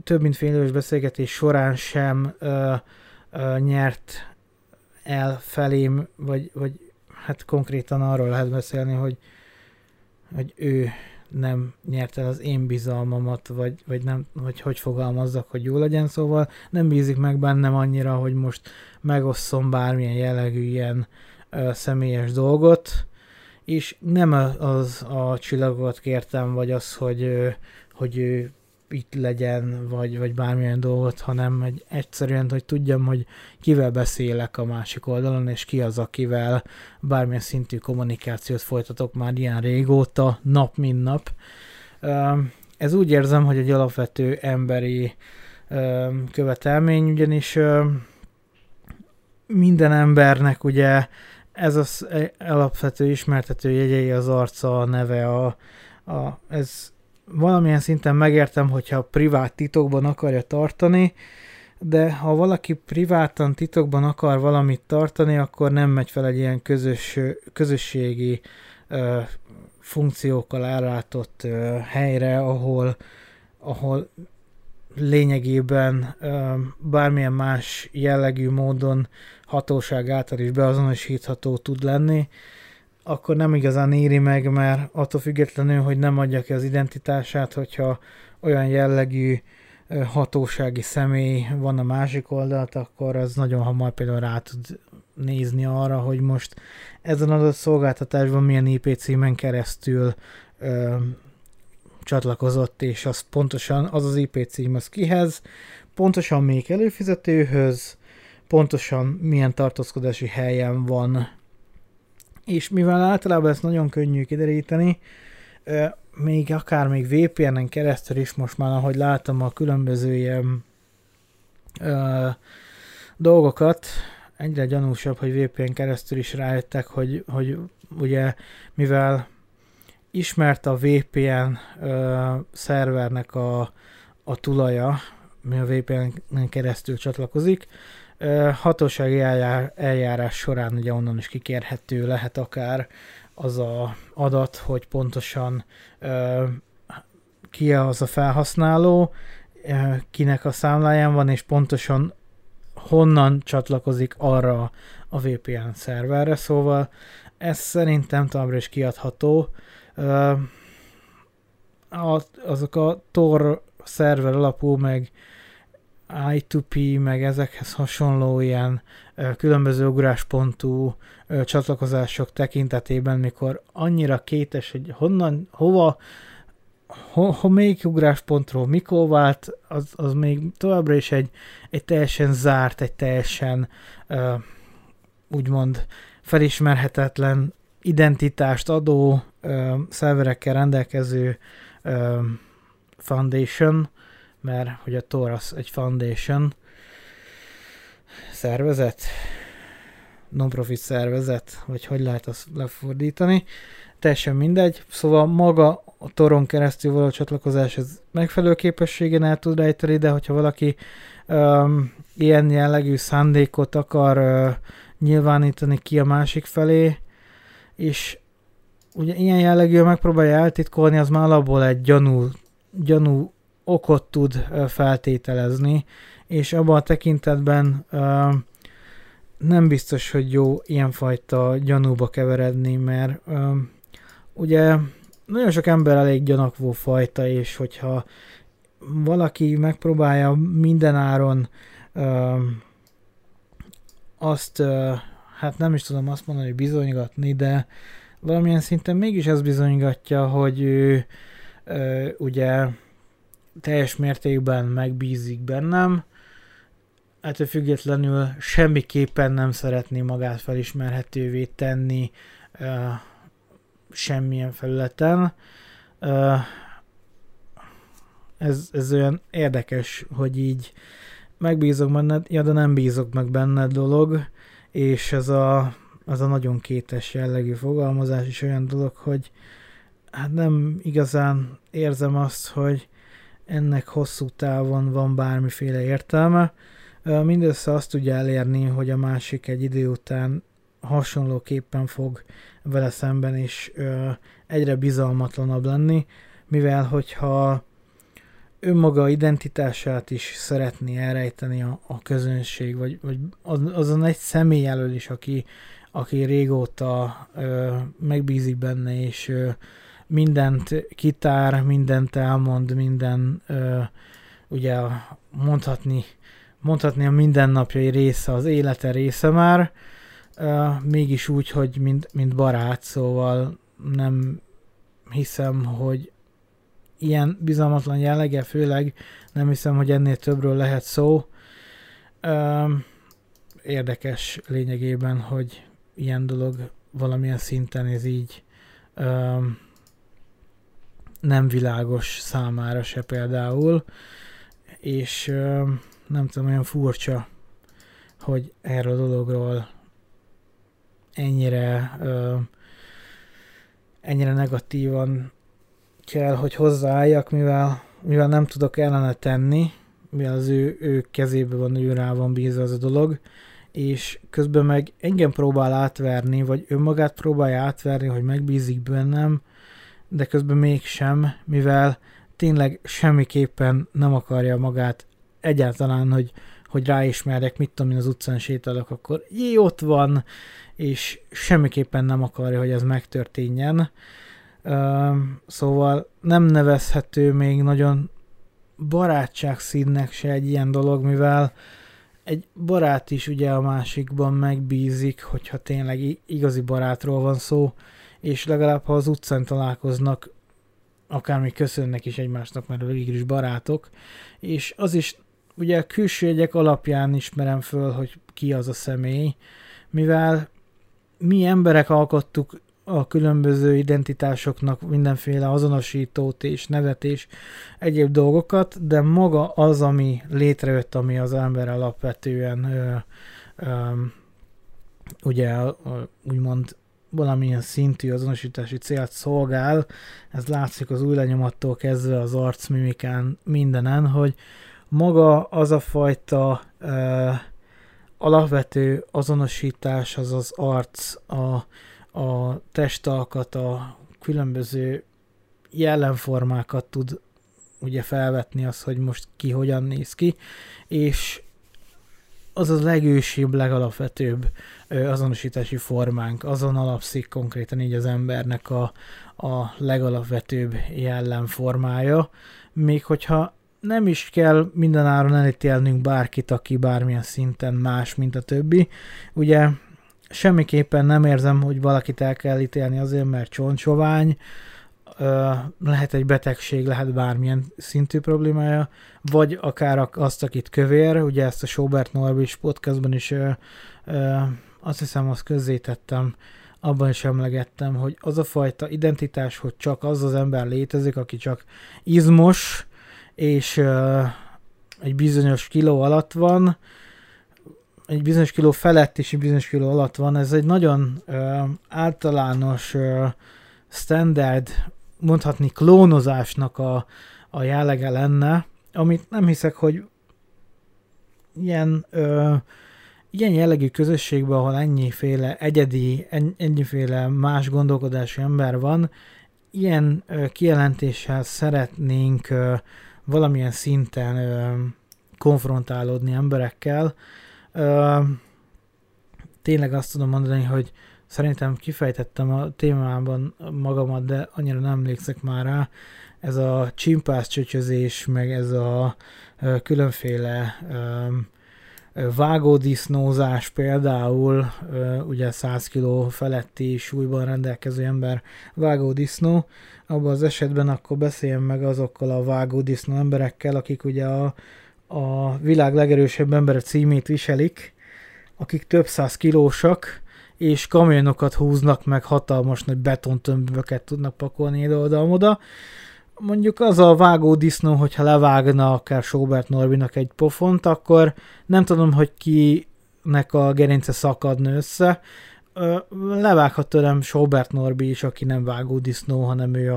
több mint fél éves beszélgetés során sem nyert el felém, vagy hát konkrétan arról lehet beszélni, hogy ő nem nyert el az én bizalmamat, vagy nem, vagy hogy fogalmazzak, hogy jó legyen, szóval nem bízik meg bennem annyira, hogy most megosszom bármilyen jellegű ilyen személyes dolgot, és nem az a csillagot kértem, vagy az, hogy ő itt legyen, vagy bármilyen dolgot, hanem egy egyszerűen, hogy tudjam, hogy kivel beszélek a másik oldalon, és ki az, akivel bármilyen szintű kommunikációt folytatok már ilyen régóta, nap mint nap. Ez úgy érzem, hogy egy alapvető emberi követelmény, ugyanis minden embernek ugye ez az alapvető ismertető jegyei, az arca, a neve, ez valamilyen szinten megértem, hogyha privát titokban akarja tartani, de ha valaki privátan titokban akar valamit tartani, akkor nem megy fel egy ilyen közösségi funkciókkal ellátott helyre, ahol lényegében bármilyen más jellegű módon hatóság által is beazonosítható tud lenni, akkor nem igazán éri meg, mert attól függetlenül, hogy nem adja ki az identitását, hogyha olyan jellegű hatósági személy van a másik oldalt, akkor az nagyon hamar például rá tud nézni arra, hogy most ezen adott szolgáltatásban milyen IP címen keresztül csatlakozott, és az pontosan az IP cím az kihez, pontosan melyik előfizetőhöz, pontosan milyen tartózkodási helyen van. És mivel általában ezt nagyon könnyű kideríteni, még akár még VPN-en keresztül is most már, ahogy látom a különböző ilyen dolgokat, egyre gyanúsabb, hogy VPN keresztül is rájöttek, hogy ugye mivel ismert a VPN szervernek a tulaja, mi a VPN-en keresztül csatlakozik, hatósági eljárás során ugye onnan is kikérhető lehet akár az a adat, hogy pontosan ki az a felhasználó, kinek a számláján van, és pontosan honnan csatlakozik arra a VPN szerverre, szóval ez szerintem továbbra is kiadható. Azok a Tor szerver alapú, meg I2P, meg ezekhez hasonló ilyen különböző ugráspontú csatlakozások tekintetében, mikor annyira kétes, hogy honnan, hova, melyik ugráspontról mikor vált, az még továbbra is egy teljesen zárt, egy teljesen úgymond felismerhetetlen identitást adó szerverekkel rendelkező foundation, mert hogy a Tor az egy foundation szervezet, non-profit szervezet, vagy hogy lehet azt lefordítani, teljesen mindegy. Szóval maga a Toron keresztül való csatlakozás az megfelelő képességen el tud rejteni, de hogyha valaki ilyen jellegű szándékot akar nyilvánítani ki a másik felé, és ugye ilyen jellegű megpróbálja eltitkolni, az már alapból egy gyanú okot tud feltételezni, és abban a tekintetben nem biztos, hogy jó ilyenfajta gyanúba keveredni, mert ugye nagyon sok ember elég gyanakvó fajta, és hogyha valaki megpróbálja mindenáron azt, hát nem is tudom azt mondani, hogy bizonygatni, de valamilyen szinten mégis ez bizonygatja, hogy ő ugye teljes mértékben megbízik bennem, ettől függetlenül semmiképpen nem szeretné magát felismerhetővé tenni semmilyen felületen. Ez olyan érdekes, hogy így megbízok benned, ja, de nem bízok meg benned dolog, és az a nagyon kétes jellegű fogalmazás is olyan dolog, hogy hát nem igazán érzem azt, hogy ennek hosszú távon van bármiféle értelme. Mindössze azt tudja elérni, hogy a másik egy idő után hasonlóképpen fog vele szemben is egyre bizalmatlanabb lenni, mivel hogyha önmaga identitását is szeretné elrejteni a közönség, vagy azon egy személy elől is, aki régóta megbízik benne, és mindent kitár, mindent elmond, minden ugye mondhatni a mindennapjai része, az élete része már, mégis úgy, hogy mint barát, szóval nem hiszem, hogy ilyen bizalmatlan jellege, főleg nem hiszem, hogy ennél többről lehet szó. Érdekes lényegében, hogy ilyen dolog valamilyen szinten ez így nem világos számára se például, és nem tudom, olyan furcsa, hogy erről a dologról ennyire negatívan kell, hogy hozzáálljak, mivel nem tudok ellene tenni, mivel az ő kezében van, ő rá van bízva az a dolog, és közben meg engem próbál átverni, vagy önmagát próbálja átverni, hogy megbízik bennem, de közben mégsem, mivel tényleg semmiképpen nem akarja magát egyáltalán, hogy ráismerjek, mit tudom én, az utcán sétálok, akkor jé, ott van, és semmiképpen nem akarja, hogy ez megtörténjen. Szóval nem nevezhető még nagyon barátságszínnek se egy ilyen dolog, mivel egy barát is ugye a másikban megbízik, hogyha tényleg igazi barátról van szó, és legalább ha az utcán találkoznak, akármi köszönnek is egymásnak, mert végül is barátok, és az is ugye a külső jegyek alapján ismerem föl, hogy ki az a személy, mivel mi emberek alkottuk a különböző identitásoknak mindenféle azonosítót és nevet és egyéb dolgokat, de maga az, ami létrejött, ami az ember alapvetően ugye úgymond valamilyen szintű azonosítási célt szolgál, ez látszik az ujjlenyomattól kezdve az arcmimikán, mindenen, hogy maga az a fajta alapvető azonosítás, az az arc, a testalkat, a különböző jellemformákat tud ugye felvetni, az, hogy most ki hogyan néz ki, és az a legősibb, legalapvetőbb azonosítási formánk, azon alapszik konkrétan így az embernek a legalapvetőbb jellemformája, még hogyha nem is kell mindenáron elítélnünk bárkit, aki bármilyen szinten más, mint a többi. Ugye semmiképpen nem érzem, hogy valakit el kell ítélni azért, mert csontsovány, lehet egy betegség, lehet bármilyen szintű problémája, vagy akár azt, akit kövér, ugye ezt a Sobert Norbi podcastban is azt hiszem, azt közzétettem, abban is emlegettem, hogy az a fajta identitás, hogy csak az az ember létezik, aki csak izmos, és egy bizonyos kiló alatt van, egy bizonyos kiló felett és egy bizonyos kiló alatt van, ez egy nagyon általános standard, mondhatni klónozásnak a jellege lenne, amit nem hiszek, hogy ilyen jellegű közösségben, ahol ennyiféle egyedi, ennyiféle más gondolkodású ember van, ilyen kijelentéssel szeretnénk valamilyen szinten konfrontálódni emberekkel. Tényleg azt tudom mondani, hogy szerintem kifejtettem a témában magamat, de annyira nem emlékszek már rá. Ez a csimpász csöcsözés, meg ez a különféle Vágódisznózás például, ugye 100 kg feletti súlyban rendelkező ember vágódisznó, abban az esetben akkor beszéljen meg azokkal a vágódisznó emberekkel, akik ugye a világ legerősebb embere címét viselik, akik több száz kilósak, és kamionokat húznak meg, hatalmas nagy betontömböket tudnak pakolni ide-oda-oda. Mondjuk az a vágódisznó, hogyha levágna akár Sobert Norbinak egy pofont, akkor nem tudom, hogy kinek a gerince szakadna össze. Levághat tőlem Sobert Norbi is, aki nem vágódisznó, hanem ő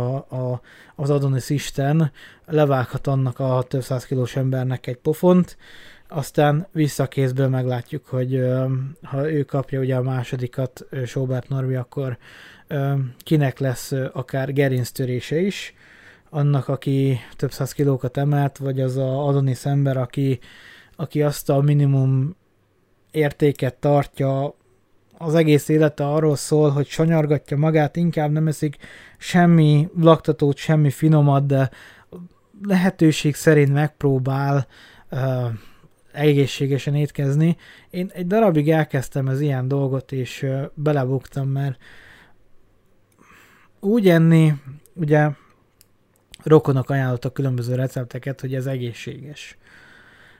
az Adonis Isten. Levághat annak a több száz kilós embernek egy pofont. Aztán visszakézből meglátjuk, hogy ha ő kapja ugye a másodikat, Sobert Norbi, akkor kinek lesz akár gerinctörése is. Annak, aki több száz kilókat emelt, vagy az a Adonis ember, aki azt a minimum értéket tartja, az egész élete arról szól, hogy sanyargatja magát, inkább nem eszik semmi laktatót, semmi finomat, de lehetőség szerint megpróbál egészségesen étkezni. Én egy darabig elkezdtem az ilyen dolgot, és belebuktam, mert úgy enni, ugye rokonok ajánlottak különböző recepteket, hogy ez egészséges.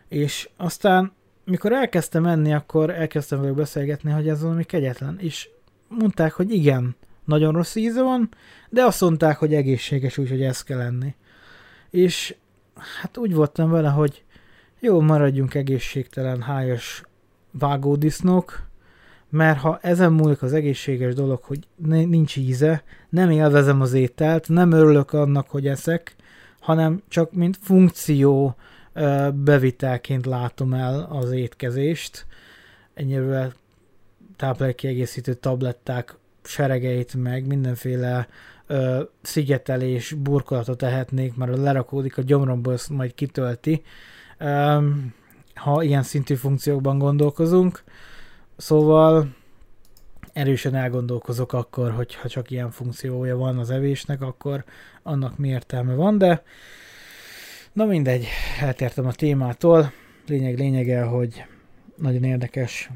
És aztán, mikor elkezdtem enni, akkor elkezdtem velük beszélgetni, hogy ez valami kegyetlen. És mondták, hogy igen, nagyon rossz íze van, de azt mondták, hogy egészséges, úgyhogy ez kell enni. És hát úgy voltam vele, hogy jó, maradjunk egészségtelen, hájas vágódisznók, mert ha ezen múlik az egészséges dolog, hogy nincs íze, nem élvezem az ételt, nem örülök annak, hogy eszek, hanem csak mint funkció bevitelként látom el az étkezést. Ennyivel táplálékkiegészítő tabletták seregeit meg, mindenféle szigetelés, burkolatot ehetnék, mert lerakódik a gyomromból, ezt majd kitölti, ha ilyen szintű funkciókban gondolkozunk. Szóval erősen elgondolkozok akkor, hogyha csak ilyen funkciója van az evésnek, akkor annak mi értelme van, de na mindegy, eltértem a témától. Lényege, hogy nagyon érdekes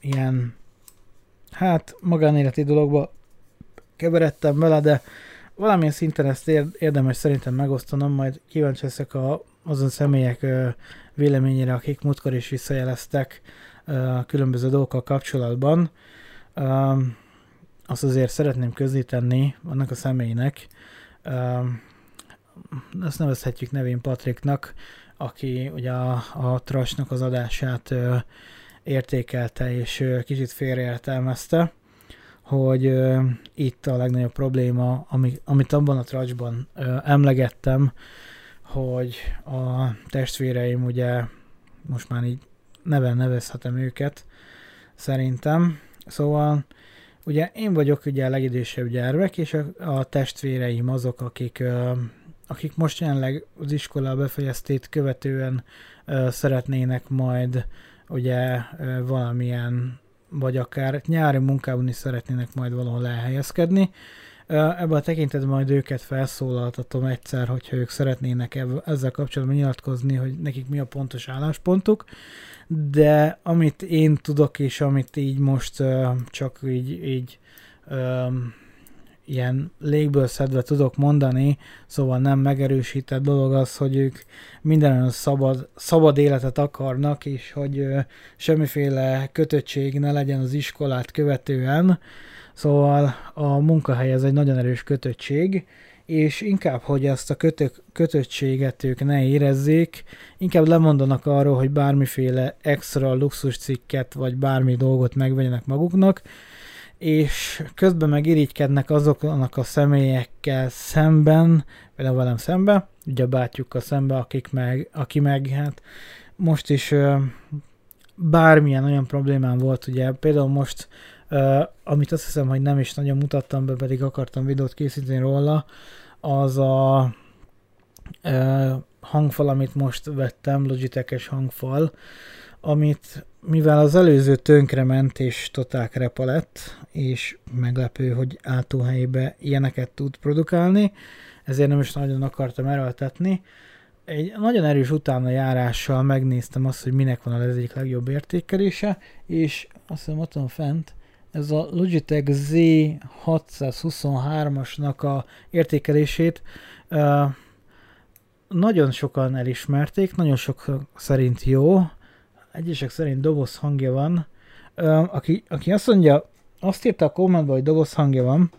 ilyen, hát magánéleti dologba keveredtem bele, de valamilyen szinten ezt érdemes szerintem megosztanom, majd kíváncsi leszek azon személyek véleményére, akik múltkor is visszajeleztek különböző dolgokkal kapcsolatban. Azt azért szeretném közzétenni annak a személynek, ezt nevezhetjük nevén Patriknak, aki ugye a Trashnak az adását értékelte és kicsit félreértelmezte, hogy itt a legnagyobb probléma, amit abban a Trashban emlegettem, hogy a testvéreim ugye, most már így neven nevezhetem őket, szerintem. Szóval ugye én vagyok ugye a legidősebb gyermek, és a testvéreim azok, akik most jelenleg az iskola befejeztét követően szeretnének majd ugye valamilyen, vagy akár nyári munkában is szeretnének majd valahol elhelyezkedni. Ebben a tekintetben majd őket felszólaltatom egyszer, hogyha ők szeretnének ezzel kapcsolatban nyilatkozni, hogy nekik mi a pontos álláspontuk, de amit én tudok, és amit így most csak így ilyen légből szedve tudok mondani, szóval nem megerősített dolog az, hogy ők mindenhol szabad életet akarnak, és hogy semmiféle kötöttség ne legyen az iskolát követően. Szóval a munkahely ez egy nagyon erős kötöttség, és inkább, hogy ezt a kötöttséget ők ne érezzék, inkább lemondanak arról, hogy bármiféle extra luxus cikket, vagy bármi dolgot megvegyenek maguknak, és közben megirigykednek azoknak a személyekkel szemben, vagy velem szemben, ugye a bátyjukkal szemben, aki meg hát most is bármilyen olyan problémám volt, ugye például most amit azt hiszem, hogy nem is nagyon mutattam be, pedig akartam videót készíteni róla, az a hangfal, amit most vettem, Logitech-es hangfal, amit mivel az előző tönkre ment és totál krepa lett, és meglepő, hogy átóhelyébe ilyeneket tud produkálni, ezért nem is nagyon akartam erőltetni, egy nagyon erős utánajárással megnéztem azt, hogy minek van az egyik legjobb értékelése, és azt mondom, ott van fent, ez a Logitech Z623-asnak a értékelését nagyon sokan elismerték, nagyon sok szerint jó, egyesek szerint doboz hangja van. Aki azt mondja, azt írta a kommentben, hogy doboz hangja van,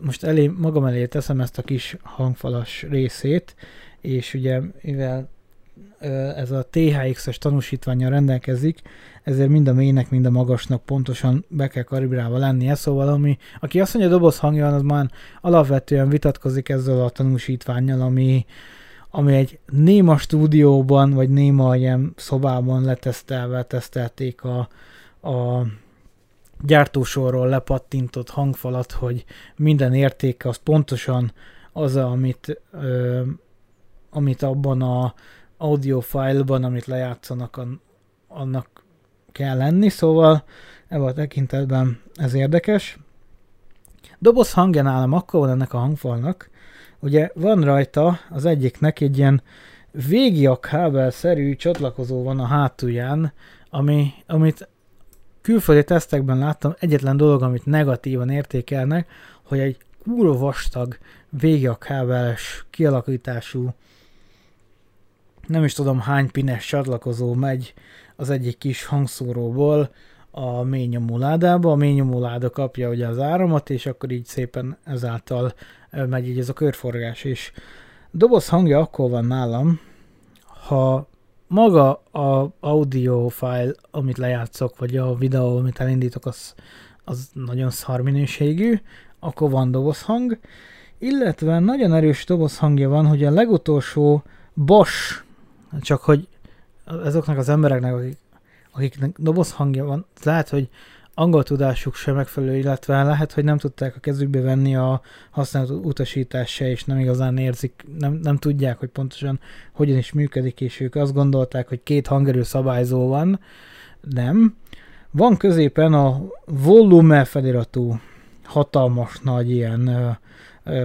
most magam elé teszem ezt a kis hangfalas részét, és ugye mivel ez a THX-es tanúsítvánnyal rendelkezik, ezért mind a mélynek, mind a magasnak pontosan be kell kalibrálva lennie, szóval aki azt mondja, doboz hangja van, az már alapvetően vitatkozik ezzel a tanúsítvánnyal, ami egy néma stúdióban, vagy néma ilyen szobában letesztelve tesztelték a gyártósorról lepattintott hangfalat, hogy minden értéke az pontosan az, amit abban a audio file-ban, amit lejátszanak, annak kell lenni, szóval ebben a tekintetben ez érdekes. Doboz hangja nálam akkor van ennek a hangfalnak, ugye van rajta az egyiknek egy ilyen végiakkábel-szerű csatlakozó van a hátulján, amit külföldi tesztekben láttam, egyetlen dolog, amit negatívan értékelnek, hogy egy kurva vastag végiakkábeles kialakítású nem is tudom hány pines csatlakozó megy az egyik kis hangszóróból a mély nyomuládába. A mély nyomuláda kapja ugye az áramot, és akkor így szépen ezáltal megy így ez a körforgás is. Doboz hangja akkor van nálam, ha maga a audio file, amit lejátszok, vagy a videó, amit elindítok, az nagyon szar minőségű, akkor van dobozhang, illetve nagyon erős dobozhangja van, hogy a legutolsó Bosch, csak hogy azoknak az embereknek, akiknek dobozhangja van, lehet, hogy angol tudásuk sem megfelelő, illetve lehet, hogy nem tudták a kezükbe venni a használatú utasítást se, és nem igazán érzik, nem tudják, hogy pontosan hogyan is működik, és ők azt gondolták, hogy két hangerő szabályzó van. Nem. Van középen a volume feliratú hatalmas nagy ilyen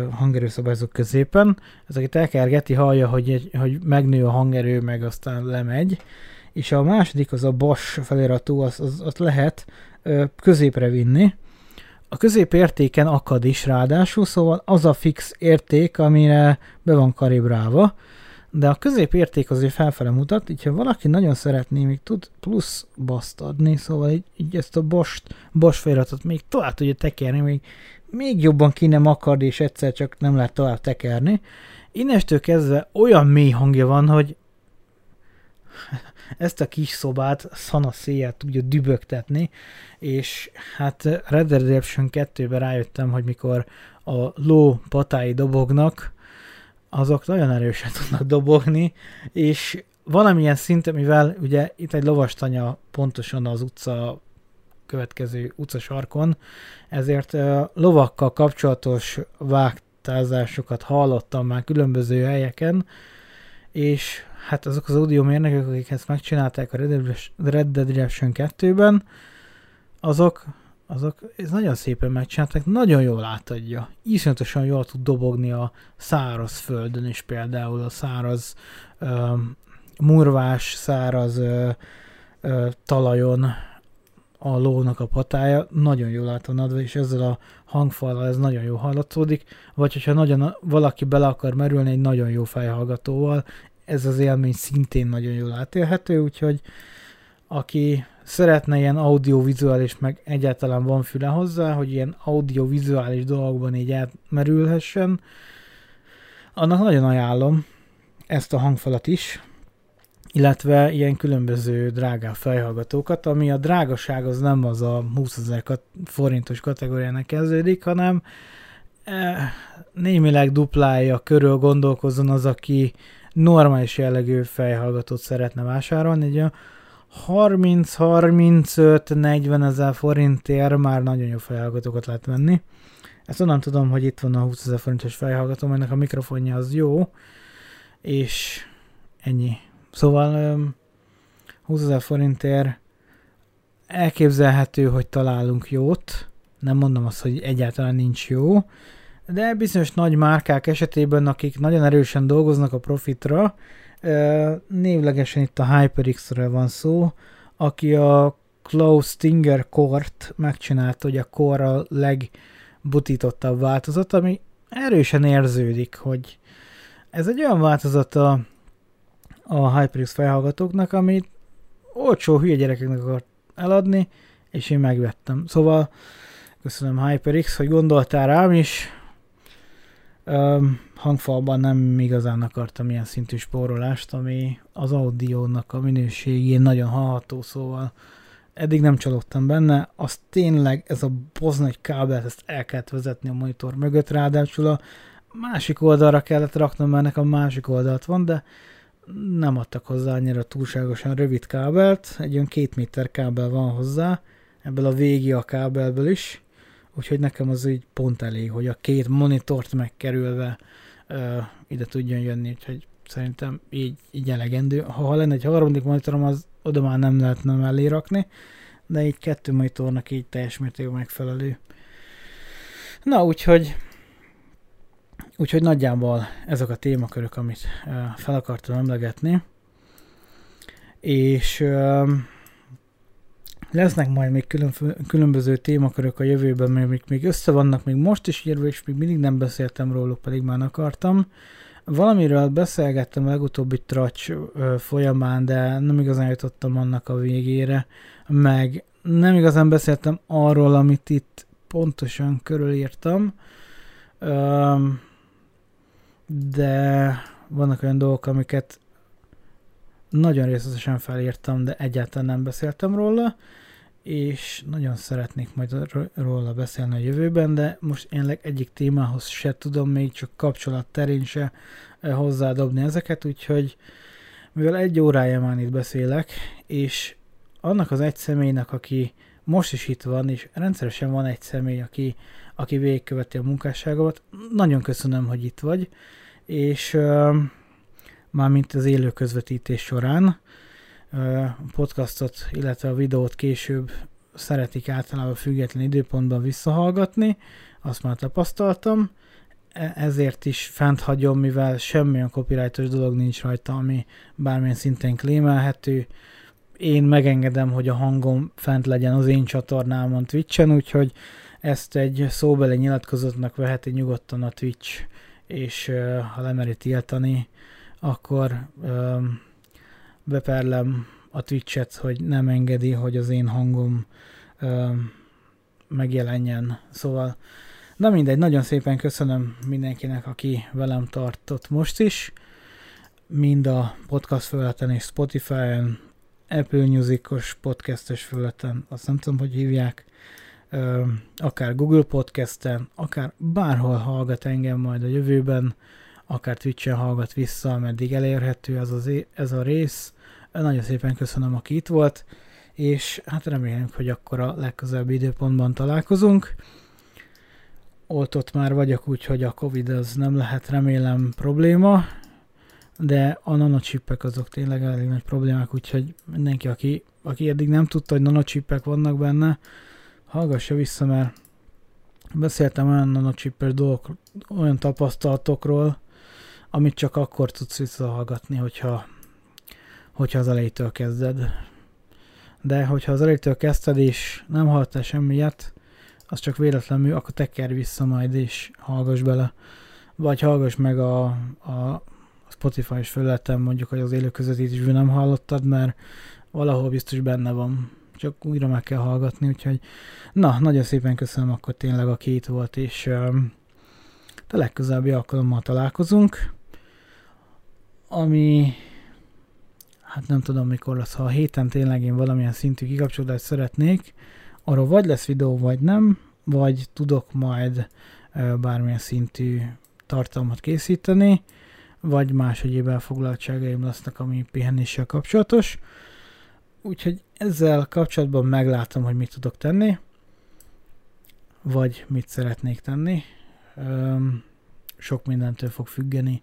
hangerőszabályzók középen. Ez akit elkergeti, hallja, hogy megnő a hangerő, meg aztán lemegy. És a második, az a Bosch feliratú, azt lehet középre vinni. A középértéken akad is ráadásul, szóval az a fix érték, amire be van kalibrálva, de a középérték azért felfele mutat, így ha valaki nagyon szeretné, még tud plusz baszt adni, szóval így ezt a Bosch feliratot még tovább tudja tekerni, még jobban ki nem akad, és egyszer csak nem lehet tovább tekerni. Innestől kezdve olyan mély hangja van, hogy ezt a kis szobát szanaszéjjel tudja dübögtetni, és hát Red Dead Redemption 2-ben rájöttem, hogy mikor a ló patái dobognak, azok nagyon erősen tudnak dobogni, és valamilyen szinten, mivel ugye itt egy lovastanya pontosan az utca következő utcasarkon, ezért lovakkal kapcsolatos vágtázásokat hallottam már különböző helyeken, és hát azok az audiomérnökök, akik ezt megcsinálták a Red Dead Redemption 2-ben, azok ez nagyon szépen megcsinálták, nagyon jól átadja. Iszonyatosan jól tud dobogni a száraz földön is, például a száraz murvás, száraz talajon a lónak a patája, nagyon jól át van adva, és ezzel a hangfallal ez nagyon jól hallatszódik, vagy hogyha valaki bele akar merülni egy nagyon jó fejhallgatóval, ez az élmény szintén nagyon jól átélhető, úgyhogy aki szeretne ilyen audiovizuális, meg egyáltalán van füle hozzá, hogy ilyen audiovizuális dolgokban így átmerülhessen, annak nagyon ajánlom ezt a hangfalat is, illetve ilyen különböző drágább fejhallgatókat, ami a drágaság az nem az a 20 000 forintos kategóriának kezdődik, hanem némileg duplája körül gondolkozzon az, aki normális jellegű fejhallgatót szeretne vásárolni, egy olyan 30-35-40 000 forintért már nagyon jó fejhallgatókat lehet venni. Ezt onnan tudom, hogy itt van a 20 000 forintos fejhallgató, ennek a mikrofonja az jó, és ennyi. Szóval 20 000 forintért elképzelhető, hogy találunk jót. Nem mondom azt, hogy egyáltalán nincs jó. de bizonyos nagy márkák esetében, akik nagyon erősen dolgoznak a profitra, névlegesen itt a HyperX-ről van szó, aki a Klaus Stinger Core-t megcsinálta, hogy a Core a legbutítottabb változat, ami erősen érződik, hogy ez egy olyan változat a HyperX felhallgatóknak, amit olcsó hülye gyerekeknek akart eladni, és én megvettem. Szóval köszönöm HyperX, hogy gondoltál rám is. Hangfalban nem igazán akartam ilyen szintű spórolást, ami az audiónak a minőségén nagyon hallható, szóval eddig nem csalódtam benne. Az tényleg ez a boznagy kábelt, ezt el kellett vezetni a monitor mögött, ráadásul a másik oldalra kellett raknom, mert nekem másik oldalt van, de nem adtak hozzá annyira túlságosan rövid kábelt, egy olyan 2 méter kábel van hozzá, ebből a végi a kábelből is, úgyhogy nekem az így pont elég, hogy a 2 monitort megkerülve ide tudjon jönni, úgyhogy szerintem így elegendő. Ha lenne egy harmadik monitorom, az oda már nem lehetne mellé rakni, de így 2 monitornak így teljes mértékben megfelelő. Na, úgyhogy nagyjából ezek a témakörök, amit fel akartam emlegetni, és lesznek majd még különböző témakörök a jövőben, mert még össze vannak még most is írva, és még mindig nem beszéltem róluk, pedig már akartam. Valamiről beszélgettem a legutóbbi tracs folyamán, de nem igazán jutottam annak a végére, meg nem igazán beszéltem arról, amit itt pontosan körülírtam, de vannak olyan dolgok, amiket nagyon részletesen felírtam, de egyáltalán nem beszéltem róla, és nagyon szeretnék majd róla beszélni a jövőben, de most én egyik témához se tudom még csak kapcsolat terén se hozzádobni ezeket, úgyhogy mivel 1 órája már itt beszélek, és annak az egy személynek, aki most is itt van, és rendszeresen van egy személy, aki végigköveti a munkásságomat, nagyon köszönöm, hogy itt vagy, és mármint az élő közvetítés során a podcastot, illetve a videót később szeretik általában független időpontban visszahallgatni, azt már tapasztaltam, ezért is fent hagyom, mivel semmilyen copyrightos dolog nincs rajta, ami bármilyen szinten klémelhető. Én megengedem, hogy a hangom fent legyen az én csatornámon Twitch-en, úgyhogy ezt egy szóbeli nyilatkozatnak veheti nyugodtan a Twitch, és ha lemeri tiltani, akkor beperlem a Twitch-et, hogy nem engedi, hogy az én hangom megjelenjen. Szóval, na mindegy, nagyon szépen köszönöm mindenkinek, aki velem tartott most is, mind a podcast felületen és Spotify-en, Apple Music-os podcastes felületen, azt nem tudom, hogy hívják, akár Google Podcast-en, akár bárhol hallgat engem majd a jövőben, akár Twitch-en hallgat vissza, ameddig elérhető ez a rész. Nagyon szépen köszönöm, aki itt volt, és hát remélem, hogy akkor a legközelebbi időpontban találkozunk. Oltott már vagyok, úgyhogy a Covid az nem lehet, remélem, probléma, de a nanochipek azok tényleg elég nagy problémák, úgyhogy mindenki, aki eddig nem tudta, hogy nanochipek vannak benne, hallgassa vissza, mert beszéltem olyan nanochipes dolgok, olyan tapasztalatokról, amit csak akkor tudsz visszahallgatni, hogyha az elejétől kezded. De hogyha az elejétől kezdted és nem hallottál semmilyet, az csak véletlenül, akkor tekerj vissza majd és hallgass bele. Vagy hallgass meg a Spotify-s felületen, mondjuk, hogy az élő közvetítésből nem hallottad, mert valahol biztos benne van. Csak újra meg kell hallgatni, úgyhogy na, nagyon szépen köszönöm akkor tényleg, aki itt volt, és a legközelebbi alkalommal találkozunk, ami hát nem tudom mikor lesz, ha a héten tényleg én valamilyen szintű kikapcsolódást szeretnék, arról vagy lesz videó, vagy nem, vagy tudok majd bármilyen szintű tartalmat készíteni, vagy más egyéb elfoglaltságaim lesznek, ami pihenéssel kapcsolatos, úgyhogy ezzel kapcsolatban meglátom, hogy mit tudok tenni, vagy mit szeretnék tenni. Sok mindentől fog függeni.